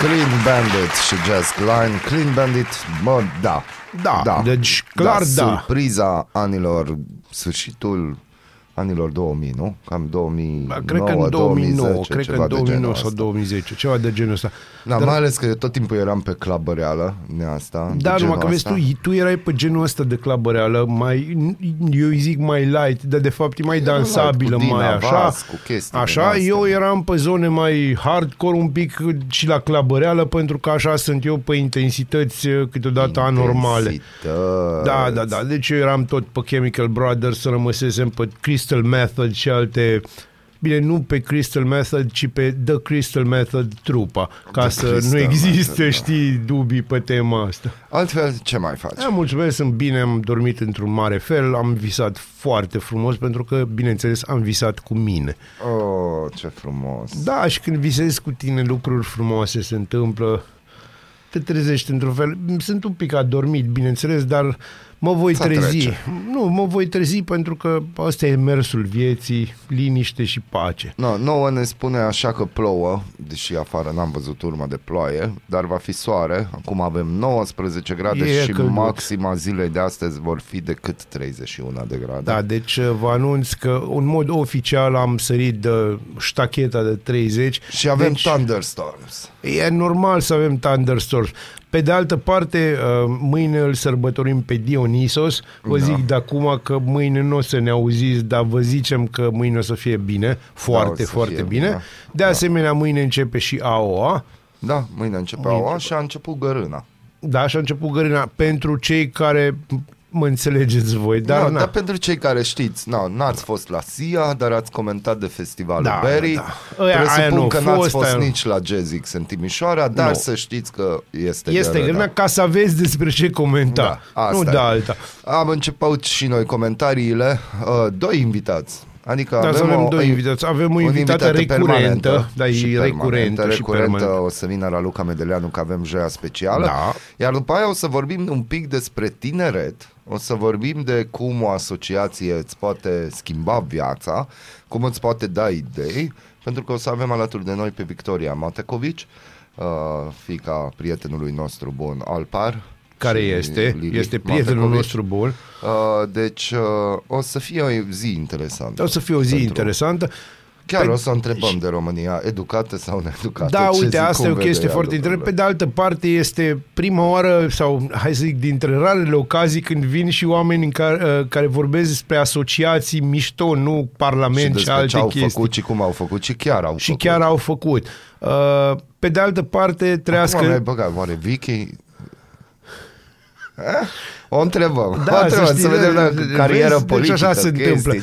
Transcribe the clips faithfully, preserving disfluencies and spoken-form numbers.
Clean Bandit și Jess Glynne. Clean Bandit, mă, da. Da, da. Deci clar da, da. Surpriza anilor, sfârșitul anilor două mii, nu? Cam două mii nouă, cred că în două mii nouă, cred că în două mii nouă sau două mii zece, ceva de genul ăsta. Da, dar mai ales că eu tot timpul eram pe clubă reală, asta. Da, numai că vezi tu, tu erai pe genul ăsta de clubă reală, mai, eu îi zic mai light, dar de fapt e mai e dansabilă, light, mai Dina, așa. Vas, așa, eu eram pe zone mai hardcore un pic și la clubă reală, pentru că așa sunt eu pe intensități câteodată anormale. Da, da, da, deci eu eram tot pe Chemical Brothers, rămăsesem pe Crystal Method și alte... Bine, nu pe Crystal Method, ci pe The Crystal Method trupa, ca The să Crystal nu există, Method, știi, da. dubii pe tema asta. Altfel, ce mai faci? Am mulțumesc, sunt bine, am dormit într-un mare fel, am visat foarte frumos, pentru că, bineînțeles, am visat cu mine. Oh, ce frumos! Da, și când visezi cu tine, lucruri frumoase se întâmplă, te trezești într-un fel. Sunt un pic adormit, bineînțeles, dar mă voi S-a trezi. Trece. Nu, mă voi trezi pentru că ăsta e mersul vieții, liniște și pace. No, nouă ne spune așa că plouă, deși afară n-am văzut urmă de ploaie, dar va fi soare. Acum avem nouăsprezece grade e și călduț. Maxima zilei de astăzi vor fi decât treizeci și unu de grade. Da, deci vă anunț că în mod oficial am sărit de ștacheta de treizeci. Și avem deci, thunderstorms. E normal să avem thunderstorms. Pe de altă parte, mâine îl sărbătorim pe Dionisos. Vă zic da. de acum că mâine nu o să ne auziți, dar vă zicem că mâine o să fie bine. Foarte, da, foarte bine. bine. De asemenea, da. mâine începe și A O A. Da, mâine începe mâine A O A începe. Și a început gărâna. Da, și a început gărâna. Pentru cei care... mă înțelegeți voi, dar, no, dar pentru cei care știți, no, n-ați fost la S I A, dar ați comentat de festivalul da, Berry. Da. Presupun că n-ați fost, fost nici la Jazzix în Timișoara, dar no. să știți că este Este gărâna. gărâna ca să aveți despre ce comenta. Da, nu de alta. Am început și noi comentariile. Uh, doi invitați. Adică da, avem, avem, o, doi invitați. avem o invitată, invitată recurentă, da, și recurentă, recurentă, și recurentă o să vină la Luca Medeleanu, că avem joia specială, da. Iar după aia o să vorbim un pic despre tineret, o să vorbim de cum o asociație îți poate schimba viața, cum îți poate da idei, pentru că o să avem alături de noi pe Victoria Matekovits, fiica prietenului nostru bun Alpar, care este, Lili, este prietenul nostru bun. Uh, deci uh, o să fie o zi interesantă. O să fie o zi interesantă. Chiar pe... o să întrebăm de România, educată sau needucată. Da, ce uite, asta e o chestie foarte interesantă. Pe de altă parte, este prima oară, sau hai să zic, dintre rarele ocazii când vin și oameni în care, care vorbesc despre asociații mișto, nu parlament și, și alte ce chestii. Și au făcut și cum au făcut și chiar au și făcut. Și chiar au făcut. Uh, pe de altă parte, trească... Acum mi-ai băgat, oare Vicky... O întrebăm, da, o întrebăm. Să, știi, să vedem la carieră vezi, politică deci așa se întâmplă.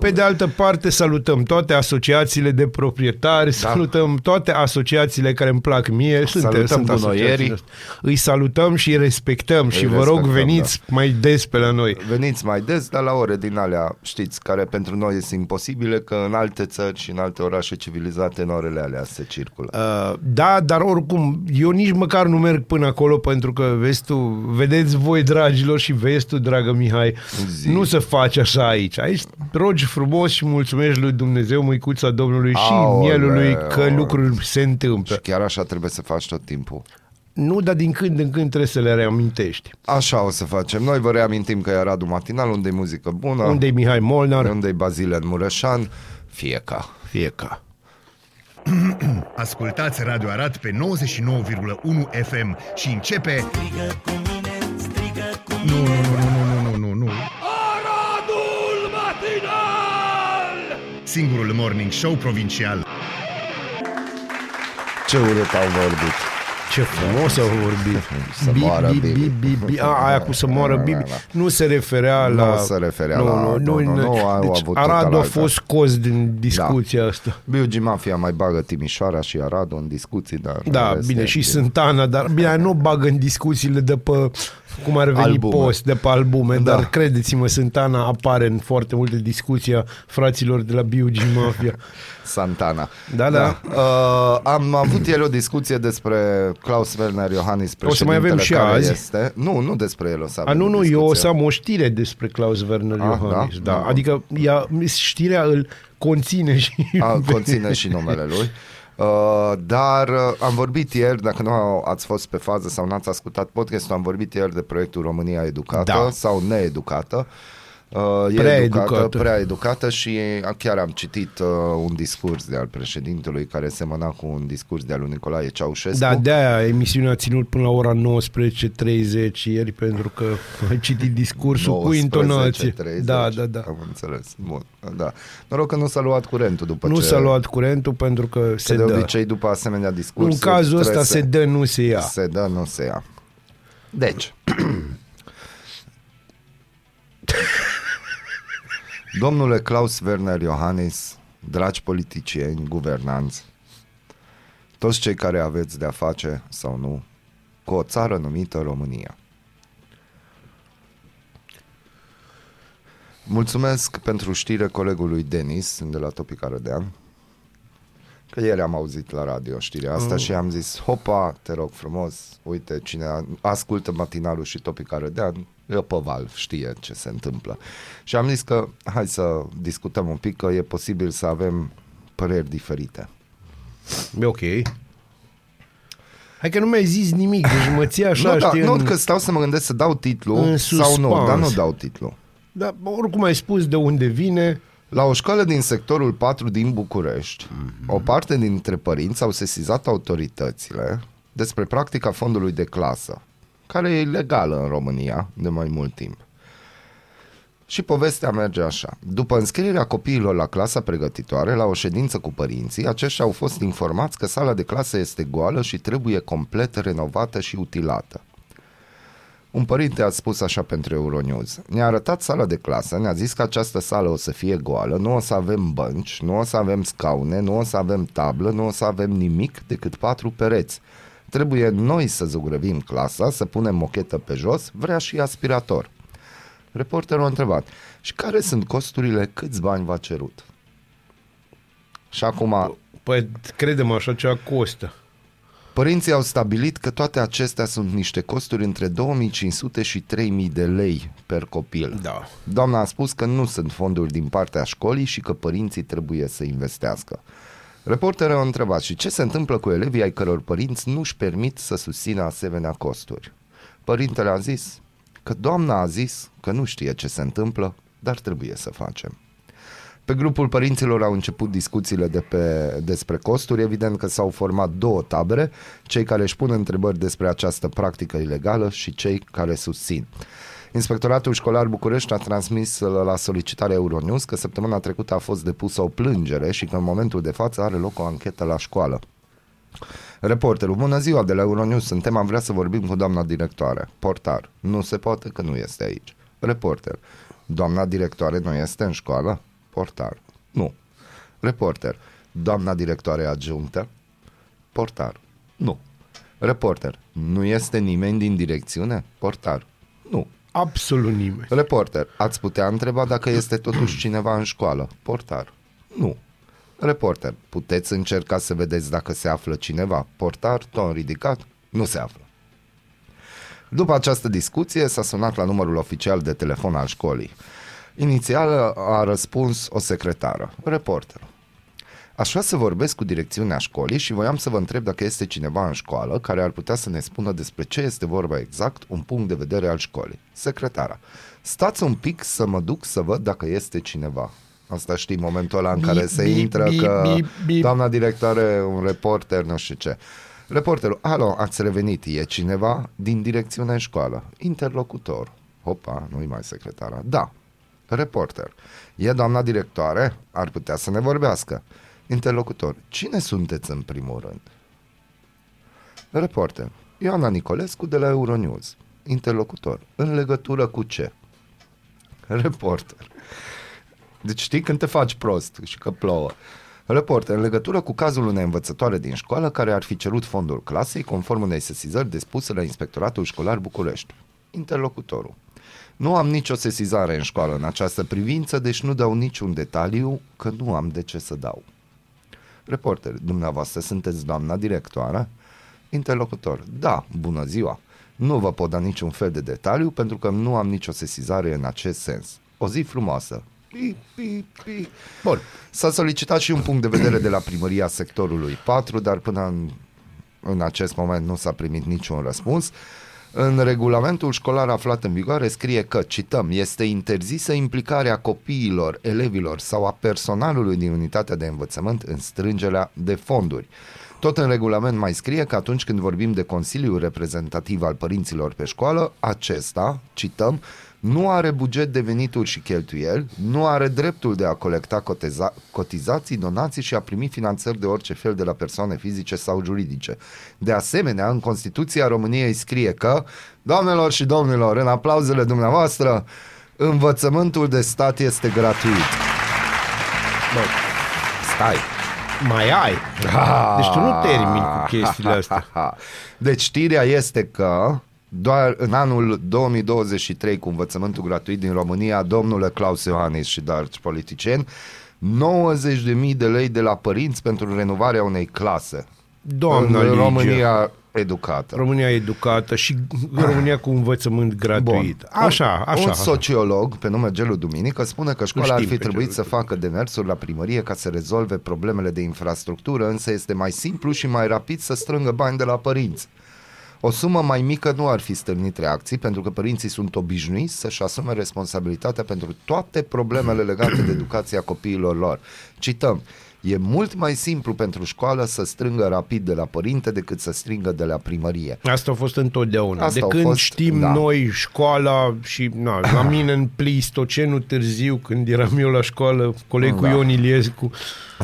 Pe de altă parte salutăm toate asociațiile de proprietari, da. salutăm toate asociațiile care îmi plac mie, salutăm sunt bunoierii. Îi salutăm și respectăm îi și vă respectăm, rog veniți da. mai des pe la noi. Veniți mai des, dar la ore din alea, știți, care pentru noi este imposibile, că în alte țări și în alte orașe civilizate în orele alea se circulă. Da, dar oricum eu nici măcar nu merg până acolo pentru că vezi tu, vedeți voi dragi și vezi tu, dragă Mihai, Zi. nu se face așa aici. Aici rogi frumos și mulțumești lui Dumnezeu, măicuța Domnului Aole, și mielului că aole. lucruri se întâmplă. Și chiar așa trebuie să faci tot timpul. Nu, dar din când în când trebuie să le reamintești. Așa o să facem. Noi vă reamintim că e Aradul Matinal, unde e muzică bună, unde e Mihai Molnar, unde e Basil Muresan, fie ca. Fie ca. Ascultați Radio Arad pe nouăzeci și nouă virgulă unu F M și începe... Nu, nu, nu, nu, nu, nu, nu. Aradul Matinal! Singurul morning show provincial. Ce urât au vorbit. Ce frumos au vorbit. Să moară Bibi. Aia cu să moară Bibi. Nu se referea la... Nu se referea la... Deci Aradul a fost scos din discuția asta. B U G. Mafia mai bagă Timișoara și Aradul în discuții, dar... Da, bine, și Sântana, dar bine, nu bagă în discuțiile de pe... cum ar veni albume. post de pe albume, da. Dar credeți-mă, Sântana apare în foarte multe discuții fraților de la B U G. Mafia. Sântana. Da, da. da. Uh, am avut el o discuție despre Klaus Werner Iohannis, președintele. O să mai avem și azi. Este. Nu, nu despre el o să avem. A, nu, nu, eu o să am o știre despre Klaus Werner ah, Iohannis. Da? Da. Da. Adică ea, știrea îl conține și... A, conține și numele lui. Uh, dar uh, am vorbit ieri, dacă nu ați fost pe fază sau n-ați ascultat podcastul, am vorbit ieri de proiectul România Educată, da, sau Needucată. Uh, Preeducată. Preeducată și chiar am citit uh, un discurs de al președintelui care semăna cu un discurs de al lui Nicolae Ceaușescu. Da, de-aia emisiunea a ținut până la ora nouăsprezece și treizeci ieri, pentru că ai citit discursul nouăsprezece, cu intonație. treizeci, da, da, da. Am înțeles. Bun, da. Noroc că nu s-a luat curentul după nu ce... Nu s-a luat curentul pentru că, că se de dă. De obicei după asemenea discursuri... În cazul ăsta se dă, nu se ia. Se dă, nu se ia. Deci... Domnule Klaus Werner Iohannis, dragi politicieni, guvernanți, toți cei care aveți de-a face sau nu cu o țară numită România, mulțumesc pentru știre colegului Denis de la Topic Arădean, că ieri am auzit la radio știrea asta mm. și am zis, hopa, te rog frumos, uite cine ascultă matinalul și Topic Arădean, Răpăval știe ce se întâmplă. Și am zis că hai să discutăm un pic, că e posibil să avem păreri diferite. E ok. Hai că nu mi-ai zis nimic, deci mă ții așa, nu, da, știi... Nu, în... că stau să mă gândesc să dau titlu sau nu, dar nu dau titlu. Dar oricum ai spus de unde vine... La o școală din sectorul patru din București, mm-hmm, o parte dintre părinți au sesizat autoritățile despre practica fondului de clasă, care e ilegală în România de mai mult timp. Și povestea merge așa. După înscrierea copiilor la clasa pregătitoare, la o ședință cu părinții, aceștia au fost informați că sala de clasă este goală și trebuie complet renovată și utilată. Un părinte a spus așa pentru Euronews. Ne-a arătat sala de clasă, ne-a zis că această sală o să fie goală, nu o să avem bănci, nu o să avem scaune, nu o să avem tablă, nu o să avem nimic decât patru pereți. Trebuie noi să zugrăvim clasa, să punem mochetă pe jos, vrea și aspirator. Reporterul a întrebat, și care sunt costurile, câți bani v-a cerut? Și acum... Păi, crede-mă, așa ceva costă. Părinții au stabilit că toate acestea sunt niște costuri între două mii cinci sute și trei mii de lei per copil. Da. Doamna a spus că nu sunt fonduri din partea școlii și că părinții trebuie să investească. Reporterul a întrebat, și ce se întâmplă cu elevii ai căror părinți nu își permit să susțină asemenea costuri? Părintele a zis că doamna a zis că nu știe ce se întâmplă, dar trebuie să facem. Pe grupul părinților au început discuțiile de pe, despre costuri, evident că s-au format două tabere, cei care își pun întrebări despre această practică ilegală și cei care susțin. Inspectoratul Școlar București a transmis la solicitarea Euronews că săptămâna trecută a fost depusă o plângere și că în momentul de față are loc o anchetă la școală. Reporterul, bună ziua, de la Euronews suntem, am vrea să vorbim cu doamna directoare. Portar, nu se poate că nu este aici. Reporter, doamna directoare nu este în școală? Portar, nu. Reporter, doamna directoare adjunctă? Portar, nu. Reporter, nu este nimeni din direcțiune? Portar, nu. Absolut nimeni. Reporter, ați putea întreba dacă este totuși cineva în școală? Portar, nu. Reporter, puteți încerca să vedeți dacă se află cineva? Portar, ton ridicat, nu se află. După această discuție s-a sunat la numărul oficial de telefon al școlii. Inițial a răspuns o secretară. Reporter, aș vrea să vorbesc cu direcțiunea școlii și voiam să vă întreb dacă este cineva în școală care ar putea să ne spună despre ce este vorba exact, un punct de vedere al școlii. Secretara, stați un pic să mă duc să văd dacă este cineva. Asta știi, momentul ăla în bip, care se bip, intră bip, că bip, bip. Doamna directoare, un reporter, nu știu ce. Reporterul, alo, ați revenit, e cineva din direcțiunea în școală. Interlocutor, hopa, nu-i mai secretara, da. Reporter, e doamna directoare, ar putea să ne vorbească. Interlocutor, cine sunteți în primul rând? Reporter, Ioana Nicolescu de la Euronews. Interlocutor, în legătură cu ce? Reporter, deci știi când te faci prost și că plouă. Reporter, în legătură cu cazul unei învățătoare din școală care ar fi cerut fondul clasei conform unei sesizări depuse la Inspectoratul Școlar București. Interlocutorul, nu am nicio sesizare în școală în această privință, deci nu dau niciun detaliu, că nu am de ce să dau. Reporter, dumneavoastră sunteți doamna directoară? Interlocutor, da, bună ziua. Nu vă pot da niciun fel de detaliu pentru că nu am nicio sesizare în acest sens. O zi frumoasă. Pi, pi, pi. Bun, s-a solicitat și un punct de vedere de la primăria sectorului patru, dar până în, în acest moment nu s-a primit niciun răspuns. În regulamentul școlar aflat în vigoare scrie că, cităm, este interzisă implicarea copiilor, elevilor sau a personalului din unitatea de învățământ în strângerea de fonduri. Tot în regulament mai scrie că atunci când vorbim de Consiliul Reprezentativ al Părinților pe școală, acesta, cităm, nu are buget de venituri și cheltuieli, nu are dreptul de a colecta coteza- cotizații, donații și a primi finanțări de orice fel de la persoane fizice sau juridice. De asemenea, în Constituția României scrie că, doamnelor și domnilor, în aplauzele dumneavoastră, învățământul de stat este gratuit. Bă, stai! Mai ai! Deci tu nu termini cu chestiile astea. Deci știrea este că doar în anul două mii douăzeci și trei, cu învățământul gratuit din România, domnule Klaus Iohannis și dragi politicieni, nouăzeci de mii de lei de la părinți pentru renovarea unei clase. Doamna în România educată. România educată și România cu învățământ gratuit. Bun. Așa, așa. Un sociolog pe nume Gelu Duminică spune că școala ar fi trebuit să facă demersuri la primărie ca să rezolve problemele de infrastructură, însă este mai simplu și mai rapid să strângă bani de la părinți. O sumă mai mică nu ar fi stârnit reacții, pentru că părinții sunt obișnuiți să-și asume responsabilitatea pentru toate problemele legate de educația copiilor lor. Cităm, e mult mai simplu pentru școală să strângă rapid de la părinte decât să strângă de la primărie. Asta a fost întotdeauna. Asta de când fost, știm da. Noi școala și na, la mine în Pleistocenul târziu, când eram eu la școală, colegul da. Ion Iliescu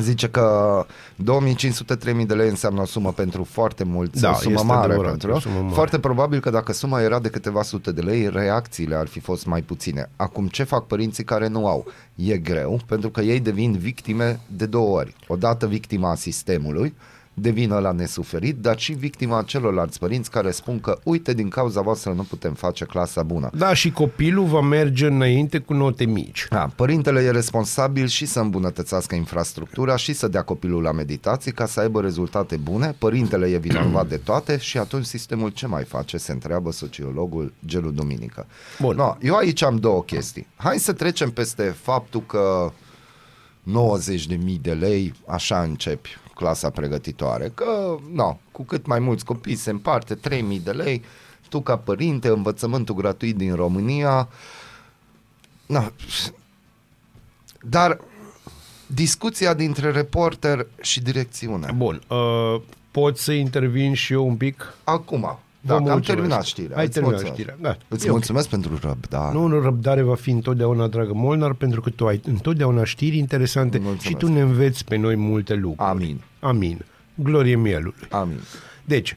zice că două mii cinci sute trei mii de lei înseamnă o sumă pentru foarte mulți, da, o sumă mare pentru o sumă mare. Foarte probabil că dacă suma era de câteva sute de lei, reacțiile ar fi fost mai puține. Acum, ce fac părinții care nu au? E greu, pentru că ei devin victime de două ori. Odată victima a sistemului, devin ăla nesuferit, dar și victima celorlalți părinți care spun că, uite, din cauza voastră nu putem face clasa bună. Da, și copilul va merge înainte cu note mici. Da, părintele e responsabil și să îmbunătățească infrastructura și să dea copilul la meditații ca să aibă rezultate bune. Părintele e vinovat de toate și atunci sistemul ce mai face, se întreabă sociologul Gelu Duminică. Bun. No, eu aici am două chestii. Hai să trecem peste faptul că nouăzeci de mii de lei, așa începi clasa pregătitoare, că no, cu cât mai mulți copii se împarte trei mii de lei, tu ca părinte, învățământul gratuit din România, no. Dar discuția dintre reporter și direcțiune. Bun, uh, pot să intervin și eu un pic? Acum, da, am terminat știrea. Ai terminat știrea, da. Îți mulțumesc okay. pentru răbdare. Nu, nu, răbdare va fi întotdeauna, dragă Molnar, pentru că tu ai întotdeauna știri interesante mulțumesc. Și tu ne înveți pe noi multe lucruri. Amin. Amin. Glorie mielului. Amin. Deci,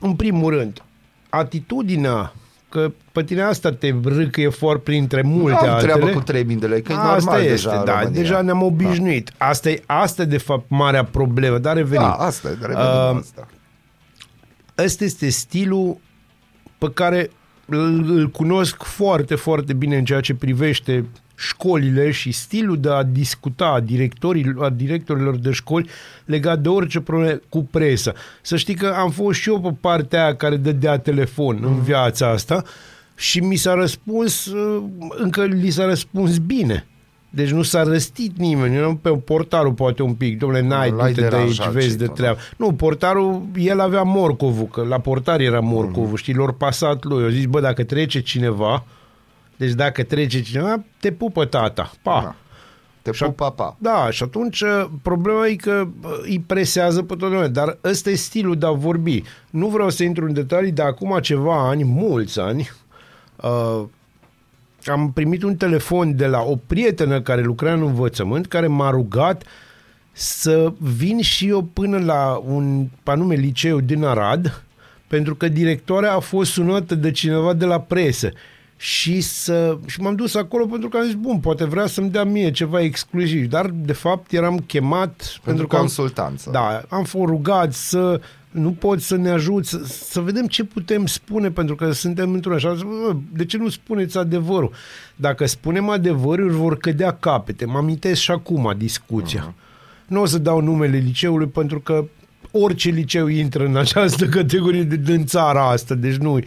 în primul rând, atitudinea, că pe tine asta te râcăie foarte printre multe am altele. Am treabă cu trei mii de lei, că asta e normal este, deja da, România. Deja ne-am obișnuit. Da. Asta e, asta e, de fapt, marea problemă, dar revenim. Da, asta e, revenim uh, asta. Ăsta este stilul pe care îl cunosc foarte, foarte bine în ceea ce privește școlile și stilul de a discuta a directorilor, a directorilor de școli legat de orice probleme cu presă. Să știi că am fost și eu pe partea aia care dădea telefon în viața asta și mi s-a răspuns, încă li s-a răspuns bine. Deci nu s-a răstit nimeni, nu pe portarul poate un pic, dom'le, n-ai, du-te de aici, vezi de treabă. Nu, portarul, el avea morcovul, că la portar era morcovul, mm-hmm. știi, lor pasat lui. Eu zic, bă, dacă trece cineva, deci dacă trece cineva, te pupă tata, pa. Da. Te și pupă, pa. Da, și atunci problema e că îi presează pe toată lumea, dar ăsta e stilul de a vorbi. Nu vreau să intru în detalii, dar acum ceva ani, mulți ani, uh, am primit un telefon de la o prietenă care lucra în învățământ, care m-a rugat să vin și eu până la un anume liceu din Arad, pentru că directoarea a fost sunată de cineva de la presă. Și, să, și m-am dus acolo pentru că am zis, bun, poate vrea să-mi dea mie ceva exclusiv, dar de fapt eram chemat pentru, pentru consultanță. Am, da, am fost rugat să nu pot să ne ajut, să, să vedem ce putem spune, pentru că suntem într-una și de ce nu spuneți adevărul? Dacă spunem adevărul, vor cădea capete. Mă amintesc și acum discuția. Uh-huh. Nu o să dau numele liceului, pentru că orice liceu intră în această categorie din țara asta, deci nu.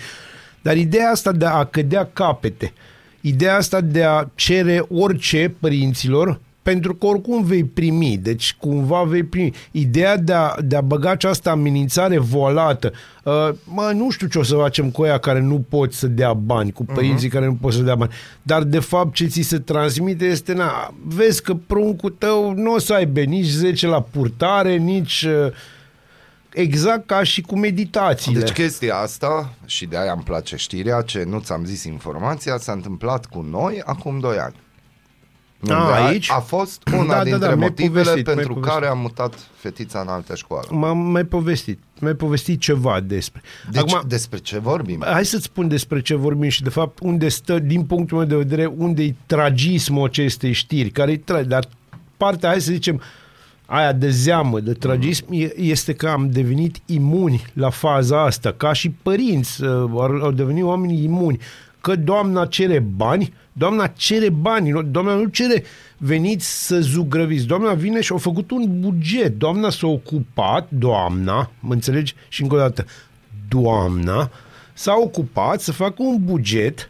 Dar ideea asta de a cădea capete ideea asta de a cere orice părinților, pentru că oricum vei primi, deci cumva vei primi. Ideea de a, de a băga această amenințare volată, uh, mă, nu știu ce o să facem cu aia care nu pot să dea bani, cu părinții uh-huh. care nu pot să dea bani, dar de fapt ce ți se transmite este, na, vezi că pruncul tău nu o să aibă nici zece la purtare, nici... Uh, exact ca și cu meditațiile. Deci chestia asta, și de aia îmi place știrea, ce nu ți-am zis informația, s-a întâmplat cu noi acum doi ani. Nu, a, aici? A fost una da, dintre da, da, motivele povestit, pentru care am mutat fetița în altă școală. M-am mai povestit. Mi-ai povestit ceva despre. Deci, acum, despre ce vorbim? Hai să-ți spun despre ce vorbim și, de fapt, unde stă, din punctul meu de vedere, unde-i tragismul acestei știri, care-i tragi, dar partea, hai să zicem, aia de zeamă, de tragism, este că am devenit imuni la faza asta, ca și părinți au devenit oameni imuni, că doamna cere bani, doamna cere bani, doamna nu cere veniți să zugrăviți, doamna vine și a făcut un buget, doamna s-a ocupat, doamna, mă înțelegi? Și încă o dată, doamna s-a ocupat să facă un buget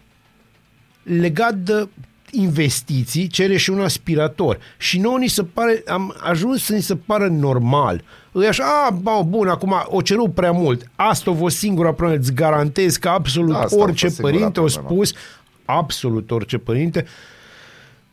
legat de investiții, cere și un aspirator. Și nouă ni se pare, am ajuns să ni se pară normal. Îi așa, a, bă, bun, acum o ceru prea mult. Asta o singura problemă, îți garantez că absolut Asta orice părinte a spus, absolut orice părinte,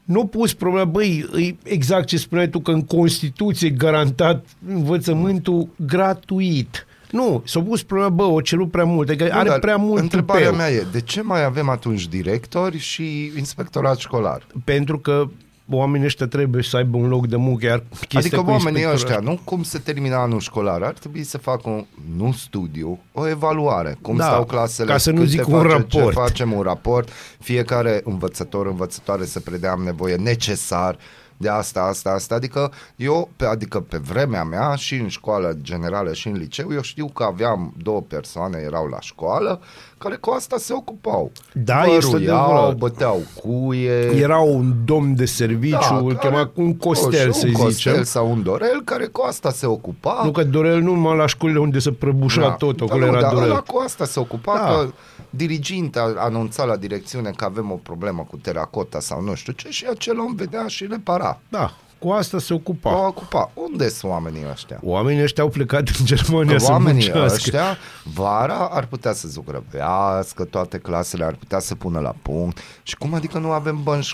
nu pus problema, băi, exact ce spuneai tu, că în Constituție garantat învățământul gratuit. Nu, s-a pus problema, bă, o ceru prea mult, că are nu, prea mult. Întrebarea mea e, de ce mai avem atunci directori și inspectorat școlar? Pentru că oamenii ăștia trebuie să aibă un loc de muncă, iar adică oamenii ăștia, nu cum se termină anul școlar, ar trebui să facă un, nu studiu, o evaluare, cum da, stau clasele, ca să nu zic un face, raport. Ce facem un raport, fiecare învățător, învățătoare să predea, am nevoie necesar de asta, asta, asta, adică eu, pe, adică pe vremea mea și în școală generală și în liceu, eu știu că aveam două persoane, erau la școală, care cu asta se ocupau. Da, păruiau, băteau cuie. Era un domn de serviciu, da, chema un costel, să-i zicem. Un costel sau un dorel, care cu asta se ocupa. Nu că dorel numai la școlile unde se prăbușa da, tot, acolo da, era da, dorel. Dar cu asta se ocupa, da. Că diriginta anunța la direcțiune că avem o problemă cu teracota sau nu știu ce și acel om vedea și repara. Da. Cu asta se ocupa. O ocupa. Unde sunt oamenii ăștia? Oamenii ăștia au plecat în Germania să muncească. Oamenii ăștia vara ar putea să zugrăvească, toate clasele ar putea să pună la punct. Și cum adică nu avem bani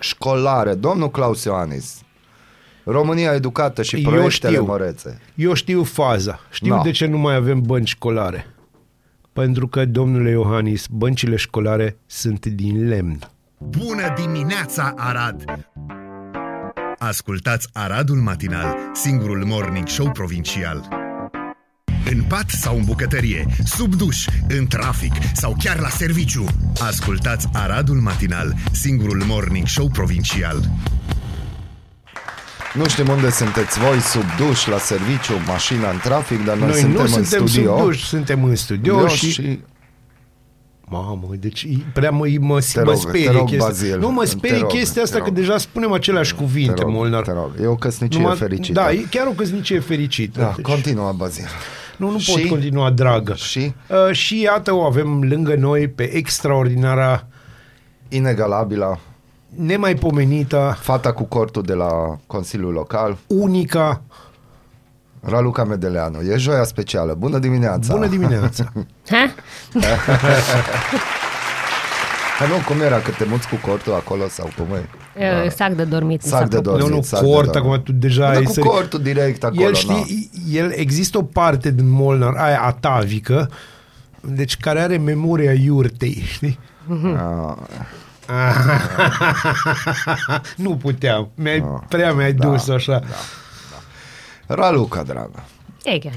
școlare? Domnul Klaus Iohannis, România educată și proiectele mărețe. Eu știu faza. Știu no. de ce nu mai avem bănci școlare. Pentru că, domnule Iohannis, băncile școlare sunt din lemn. Bună dimineața, Arad! Ascultați Aradul Matinal, singurul morning show provincial. În pat sau în bucătărie, sub duș, în trafic sau chiar la serviciu. Ascultați Aradul Matinal, singurul morning show provincial. Nu știm unde sunteți voi, sub duș, la serviciu, mașina, în trafic, dar noi, noi suntem, nu suntem în studio. Sub duș, suntem în studio și... și... Mamă, deci prea mă, mă, mă rog, sperie rog, chestia Bazil, Nu, mă sperie rog, chestia asta, că deja spunem aceleași cuvinte, te rog, Molnar. Te rog. E o căsnicie Numai, fericită. Da, e chiar o căsnicie fericită. Da, deci. Continuă, Bazil. Nu, nu și? pot continua, dragă. Și? Uh, și iată, o avem lângă noi pe extraordinara... Inegalabilă. Nemaipomenită. Fata cu cortul de la Consiliul Local. Unica. Raluca Medeleanu. E joia specială. Bună dimineața! Bună dimineața! Ha? Nu, cum era? Că te muți cu cortul acolo sau cum e? E sac de dormit. Sac de dormit. Nu, nu, sac cort, de acum tu deja ai... Cu sări... cortul direct acolo. El, știi, el, există o parte din Molnar, aia atavică, deci care are memoria iurtei, știi? A... nu puteam. Mi-ai, A... prea mi-ai da, dus așa. Da. Raluca, dragă. Egen.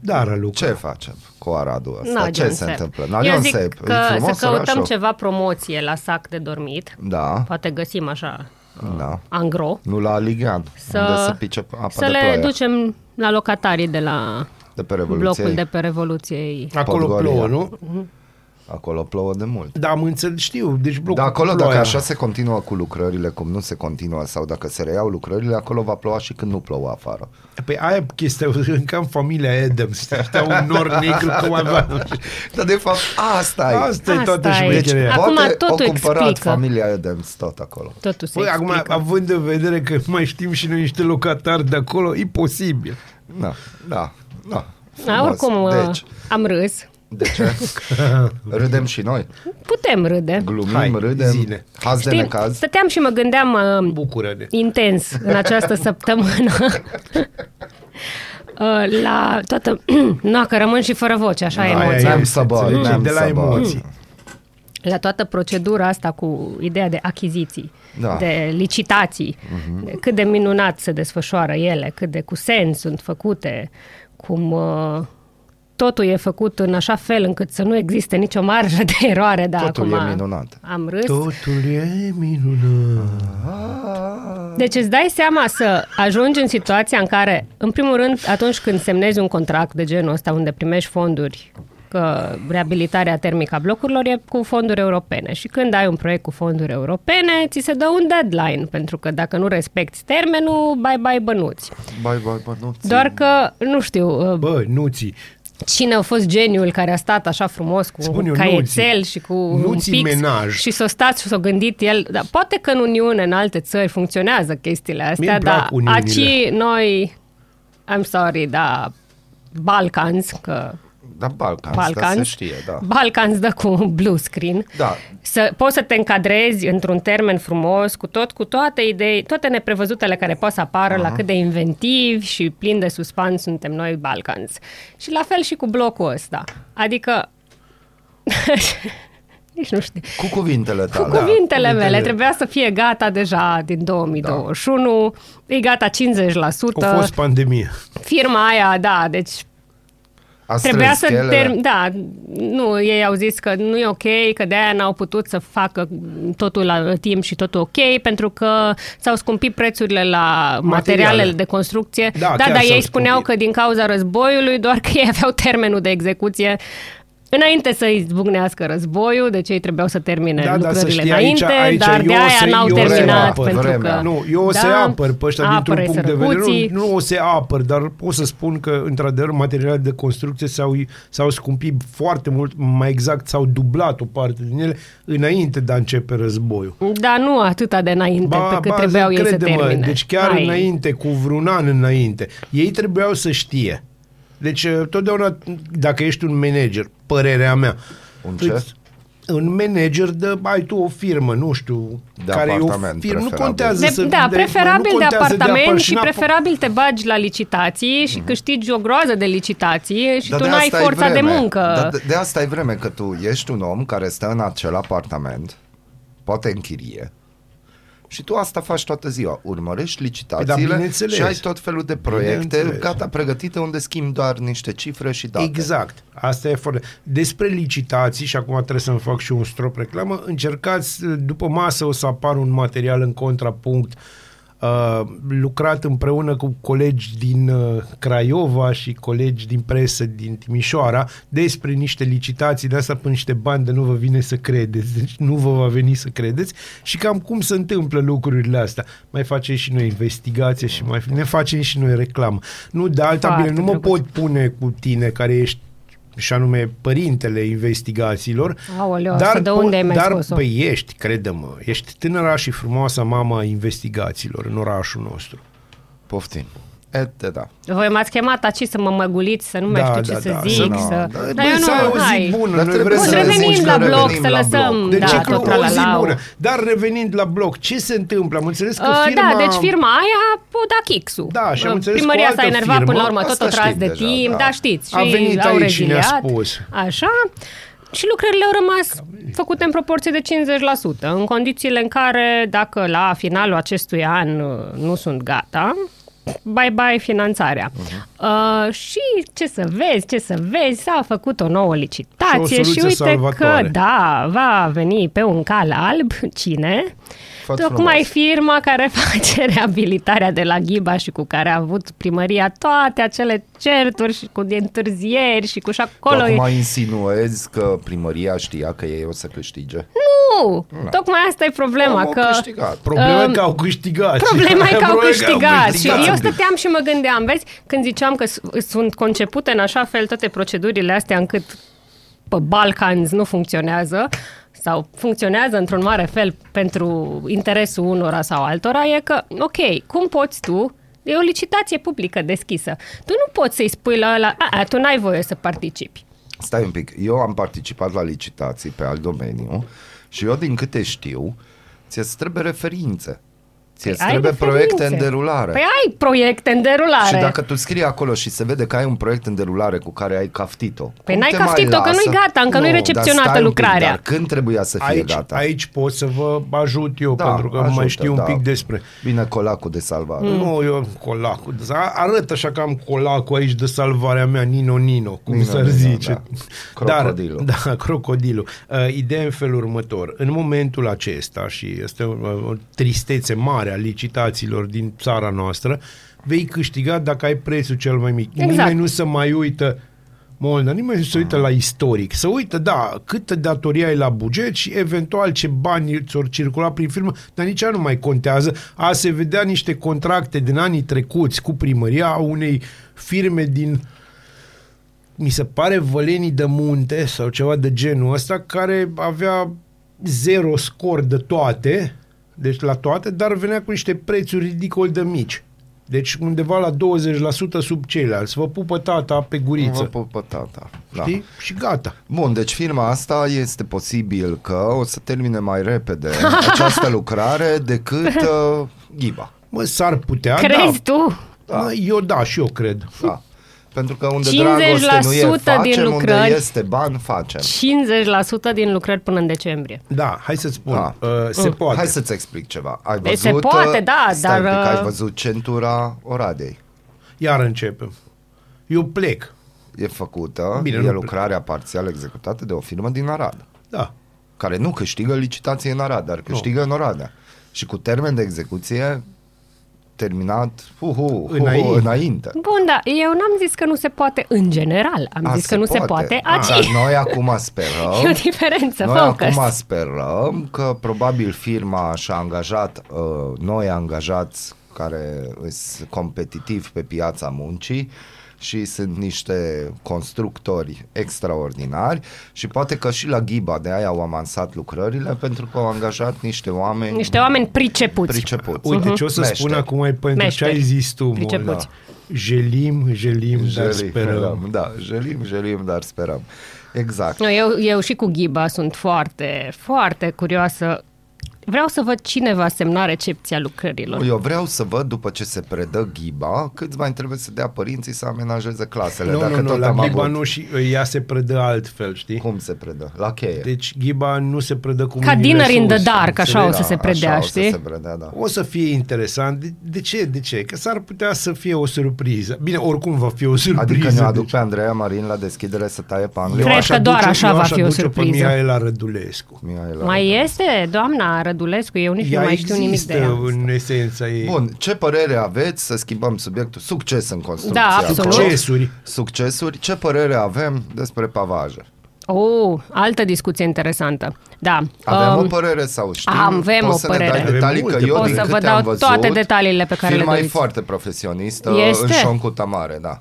Da, Raluca. Ce facem cu Aradul ăsta? No, ce se sep. întâmplă? No, eu zic sep. că să căutăm ceva promoție la sac de dormit. Da. Poate găsim așa, da. angro. Nu la Aligan, să, unde să pice apă să de ploaie. Să le ducem la locatarii de la de pe blocul de pe Revoluției. Acolo plouă, nu? Uh-huh. Acolo plouă de mult. Da, am înțeles, știu. Deci da, acolo ploaia. Dacă așa se continuă cu lucrările, cum nu se continuă, sau dacă se reiau lucrările, acolo va ploua și când nu plouă afară. Păi aia e chestia, încă în familia Adams, știa un nor negru cum avea. Dar de fapt asta e. Asta e toată șmecherea. Deci acum totul explică. Familia Adams, tot acolo. Totul se păi, explică. Acum, având în vedere că mai știm și noi niște locatari de acolo, e posibil. Da, da, da. Da, oricum deci, am râs. De ce? Râdem și noi. Putem râde. Glumim, hai, râdem. Zile. Haz de necaz. Stăteam și mă gândeam uh, Bucură-ne. intens în această săptămână uh, la toată... no, că rămân și fără voce, așa da, emoții. Am să bă, de la emoții. La toată procedura asta cu ideea de achiziții, da. de licitații, uh-huh. de cât de minunat se desfășoară ele, cât de cu sens sunt făcute, cum... Uh, totul e făcut în așa fel încât să nu existe nicio marjă de eroare. Da, totul acum e minunat. Am râs. Totul e minunat. Deci îți dai seama să ajungi în situația în care, în primul rând, atunci când semnezi un contract de genul ăsta unde primești fonduri, că reabilitarea termică a blocurilor e cu fonduri europene și când ai un proiect cu fonduri europene, ți se dă un deadline, pentru că dacă nu respecti termenul, bye-bye bănuți. Bye-bye bănuți. Doar că, nu știu... Bănuții. Cine a fost geniul care a stat așa frumos cu Spune-o, un caietel și cu un pix menaj. Și s-o stat și s-o gândit el, dar poate că în Uniune, în alte țări funcționează chestiile astea, dar aici noi, I'm sorry, da, Balcans, că da, Balcans, Balcans, da, se știe, da. Balcans dă cu un blue screen. Da. Să, poți să te încadrezi într-un termen frumos, cu tot, cu toate idei, toate neprevăzutele care pot să apară, uh-huh. la cât de inventivi și plini de suspans suntem noi Balcans. Și la fel și cu blocul ăsta. Adică... Nici nu știu. Cu cuvintele tale. Cu cuvintele da, mele. Cuvintele. Trebuia să fie gata deja din două mii douăzeci și unu. Da. E gata cincizeci la sută. A fost pandemie. Firma aia, da, deci... Trebuia să term- da, nu, ei au zis că nu e ok, că de-aia n-au putut să facă totul la timp și totul ok, pentru că s-au scumpit prețurile la materialele, materialele de construcție. Da, da dar ei scumpit. spuneau că din cauza războiului, doar că ei aveau termenul de execuție înainte să izbucnească războiul, deci ei trebuiau să termine da, lucrările da, înainte, aici, aici, dar de aia n-au terminat. Apăr, pentru vremea. că nu, eu o da, să apăr pe ăștia dintr-un punct sărăcuții. de vedere. Nu, nu o să apăr, dar pot să spun că, într-adevăr, materialele de construcție s-au, s-au scumpit foarte mult, mai exact s-au dublat o parte din ele înainte de a începe războiul. Dar nu atâta de înainte, ba, pe cât ba, trebuiau ei să termine. Deci chiar Hai. înainte, cu vreun an înainte, ei trebuiau să știe. Deci, totdeauna, dacă ești un manager, părerea mea, un, ce? un manager, de, ai tu o firmă, nu știu, de care e o firmă, nu contează de, să... Da, de, preferabil de apartament de și preferabil te bagi la licitații și mm-hmm. câștigi o groază de licitații și da, tu n-ai forța de muncă. Da, de, de asta e vreme, că tu ești un om care stă în acel apartament, poate în chirie, și tu asta faci toată ziua, urmărești licitațiile da, și ai tot felul de proiecte gata, pregătite, unde schimbi doar niște cifre și date. Exact, asta e foarte... Despre licitații, și acum trebuie să-mi fac și un strop reclamă, încercați, după masă o să apară un material în contrapunct uh, lucrat împreună cu colegi din uh, Craiova și colegi din presă din Timișoara despre niște licitații de asta pe niște bani de nu vă vine să credeți, deci nu vă va veni să credeți și cam cum se întâmplă lucrurile astea. Mai facem și noi investigație și mai ne facem și noi reclamă. Nu, de alta, Foarte bine, nu mă pot pune cu tine care ești și anume părintele investigațiilor. Aoleo, dar de unde ai mai dar scos-o? Păi ești, crede-mă, ești tânăra și frumoasa mama investigațiilor în orașul nostru. Poftim. Ete, da. Voi m-ați chemat aici să mă măguliți, să nu mai da, știu ce da, să da, zic. Da, să... Da, da, eu nu, o hai. Zi bună. Revenim să revenim la blog, să lăsăm. Deci da, tot o zi bună. Dar revenind la blog, ce se întâmplă? Am înțeles că firma... Uh, da, deci firma aia da Kix-ul. Da, și am înțeles că o altă firmă... Primăria s-a enervat până la urmă, tot o tras de deja, timp, da. da, știți. Și a venit aici și ne-a spus. Așa. Și lucrările au rămas făcute în proporție de cincizeci la sută, în condițiile în care, dacă la finalul acestui an nu sunt gata... bye-bye finanțarea. Uh-huh. Uh, și ce să vezi, ce să vezi, s-a făcut o nouă licitație și, și uite salvatoare. Că, da, va veni pe un cal alb, cine? Tocmai firma care face reabilitarea de la Ghiba și cu care a avut primăria toate acele certuri și cu întârzieri și cu șacolo. Dar acum insinuezi că primăria știa că ei o să câștige? Nu! Da. Tocmai asta e problema. Am că, câștigat. Problema um, e că au câștigat. Problema e că au câștigat. Și eu stăteam și mă gândeam, vezi, când ziceam că sunt concepute în așa fel toate procedurile astea încât pe Balcans nu funcționează, sau funcționează într-un mare fel pentru interesul unora sau altora, e că, ok, cum poți tu, e o licitație publică deschisă, tu nu poți să-i spui la ăla, a, tu n-ai voie să participi. Stai un pic, eu am participat la licitații pe alt domeniu și eu, din câte știu, ți-ți trebuie referințe. Ți-ți păi trebuie proiecte în derulare. Păi ai proiecte în derulare. Și dacă tu scrii acolo și se vede că ai un proiect în derulare cu care ai caftit-o. Păi n-ai caftit-o, că nu-i gata, încă nu-i recepționată lucrarea. Pic, dar când trebuia să fie aici, gata? Aici pot să vă ajut eu, da, pentru că ajută, mai știu da. un pic despre. Bine, colacul de salvare. Mm. Nu, eu colacul de salvare. Arăt așa că am colacul aici de salvarea mea, Nino Nino, cum Nino, s-ar Nino, zice. Da. Crocodilul. Dar, da, crocodilul. Uh, ideea în felul următor. În momentul acesta, și este o, o tristețe mare a licitațiilor din țara noastră, vei câștiga dacă ai prețul cel mai mic. Exact. Nimeni nu se mai uită, Molnar, nimeni nu se uită la istoric. Se uită, da, câtă datoria ai la buget și eventual ce bani ți-or circula prin firmă, dar nici aia nu mai contează. A se vedea niște contracte din anii trecuți cu primăria unei firme din, mi se pare, Vălenii de Munte sau ceva de genul ăsta, care avea zero scor de toate, deci la toate, dar venea cu niște prețuri ridicol de mici. Deci undeva la douăzeci la sută sub ceilalți. Vă pupă tata pe guriță. Vă pupă tata. Știi? Da. Și gata. Bun, deci firma asta este posibil că o să termine mai repede această lucrare decât uh, Ghiba. Mă, s-ar putea, crezi da. tu? Da. Mă, eu da, și eu cred. Da. Pentru că unde dragoste nu e, facem, lucrări, unde este bani, facem. cincizeci la sută din lucrări până în decembrie. Da, hai să-ți spun, da. uh, se uh. poate. Hai să-ți explic ceva. Ai văzut, se poate, da, dar... Pic, ai văzut centura Oradei. Iar începem. Eu plec. E făcută, Bine, e lucrarea plec. parțial executată de o firmă din Arad. Da. Care nu câștigă licitație în Arad, dar câștigă no. în Oradea. Și cu termen de execuție... terminat uhu, înainte. Uhu, înainte. Bun, da, eu n-am zis că nu se poate în general, am A, zis că nu poate. se poate aici. Dar noi acum sperăm e o diferență, noi focus. acum sperăm că probabil firma și-a angajat uh, noi angajați care sunt competitivi pe piața muncii și sunt niște constructori extraordinari și poate că și la Ghiba de aia au avansat lucrările pentru că au angajat niște oameni niște oameni pricepuți. pricepuți. Uite, uh-huh. ce o să Meșteri. spun acum e pentru Meșteri. ce ai zis tu, da. Jelim, jelim, jelim, dar sperăm. Da, jelim, jelim, dar sperăm. Exact. No, eu, eu și cu Ghiba sunt foarte, foarte curioasă. Vreau să văd cine va semna recepția lucrărilor. Eu vreau să văd, după ce se predă Ghiba, câți bani trebuie să dea părinții să amenajeze clasele. Nu, dacă nu, tot nu, la Ghiba nu, și ea se predă altfel, știi? Cum se predă? La cheie. Deci Ghiba nu se predă cu mâinile sus. Ca dinner in the dark, așa o să se predea, știi? O să, se predea, da. O să fie interesant. De, de ce? De ce? Că s-ar putea să fie o surpriză. Bine, oricum va fi o surpriză. Adică ne aduc deci. pe Andreea Marin la deschidere să taie panele. Cred că doar duce, așa va fi o surpriză. Mai este, doamna Dulescu, eu nici ea nu mai știu nimic de ea. În esența ei. Bun, ce părere aveți, să schimbăm subiectul, succes în construcție. Da, absolut. Succesuri. Succesuri. Ce părere avem despre pavaje? Oh, altă discuție interesantă. Da. Avem um, o părere sau știu? Avem Poți o părere. Avem detalii, că eu, o să vă dau văzut, toate detaliile pe care le doriți. Firma e foarte profesionistă, este? În Șoncuta Mare, da.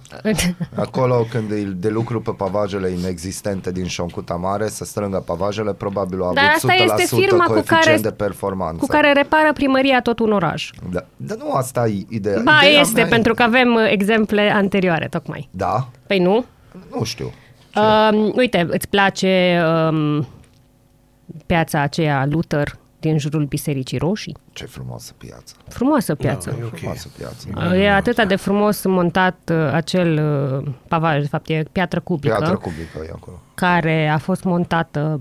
Acolo când e de lucru pe pavajele inexistente din Șoncuta Mare, să strângă pavajele, probabil au avut o sută la sută coeficient cu care, de performanță. Cu care repară primăria tot un oraș. Da. Dar nu asta e ideea. Ba, ideea este, mea... pentru că avem exemple anterioare, tocmai. Da? Păi nu? Nu știu. Uh, uite, îți place um, piața aceea Luther din jurul Bisericii Roșii? Ce frumoasă piață! Frumoasă piață! No, e okay. frumoasă piață. No, e no, atât no. de frumos montat uh, acel uh, pavaj, de fapt e piatră cubică, piatră cubică e acolo, care a fost montată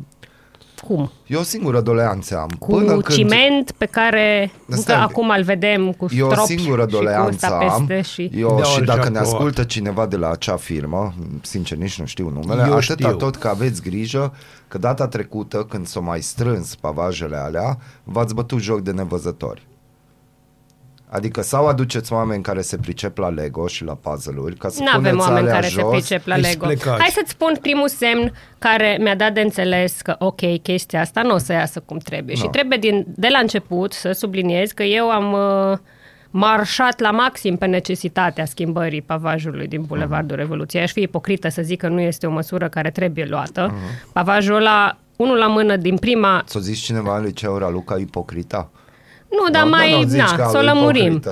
cum? Eu o singură doleanță am. Cu până ciment când... pe care acum îl vedem cu strop. Eu o singură doleanță am. Și... Eu și dacă ne ascultă cineva de la acea firmă, sincer nici nu știu numele, eu atâta știu. Tot că aveți grijă că data trecută când s-o mai strâns pavajele alea, v-ați bătut joc de nevăzători. Adică sau aduceți oameni care se pricep la Lego și la puzzle-uri ca să n-avem oameni care jos, se pricep la Lego. Plecați. Hai să-ți spun primul semn care mi-a dat de înțeles că ok, chestia asta nu o să iasă cum trebuie. No. Și trebuie din, de la început să subliniez că eu am uh, marșat la maxim pe necesitatea schimbării pavajului din Bulevardul uh-huh. Revoluției. Aș fi ipocrită să zic că nu este o măsură care trebuie luată. Uh-huh. Pavajul ăla, unul la mână din prima... Să o zici cineva în liceu, Raluca, ipocrita? Nu, dar mai, na, să o lămurim.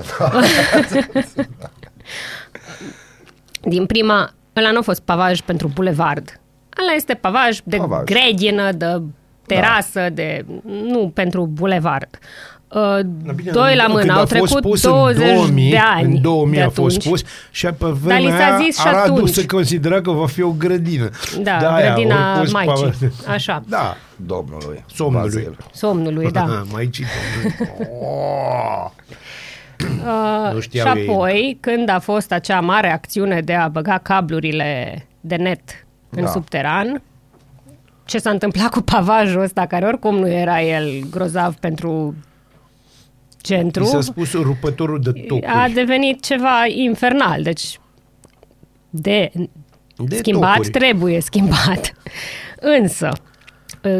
Din prima, ăla nu a fost pavaj pentru bulevard. Ăla este pavaj de pavaj. Grădină, de terasă, da. De... Nu pentru bulevard. Uh, bine, doi la mână, au trecut douăzeci de ani. În două mii a fost pus și pe vremea aia Aradul se considera că va fi o grădină. Da, de grădina aia, Maicii. Pe... Așa. Da, domnului. Somnului. Bazel. Somnului, da. Maicii, domnului. uh, și apoi, ei. Când a fost acea mare acțiune de a băga cablurile de net în da. subteran... Ce s-a întâmplat cu pavajul ăsta, care oricum nu era el grozav pentru... Centru, s-a spus rupătorul de tocuri. A devenit ceva infernal, deci de, de schimbat tocuri. Trebuie schimbat. Însă,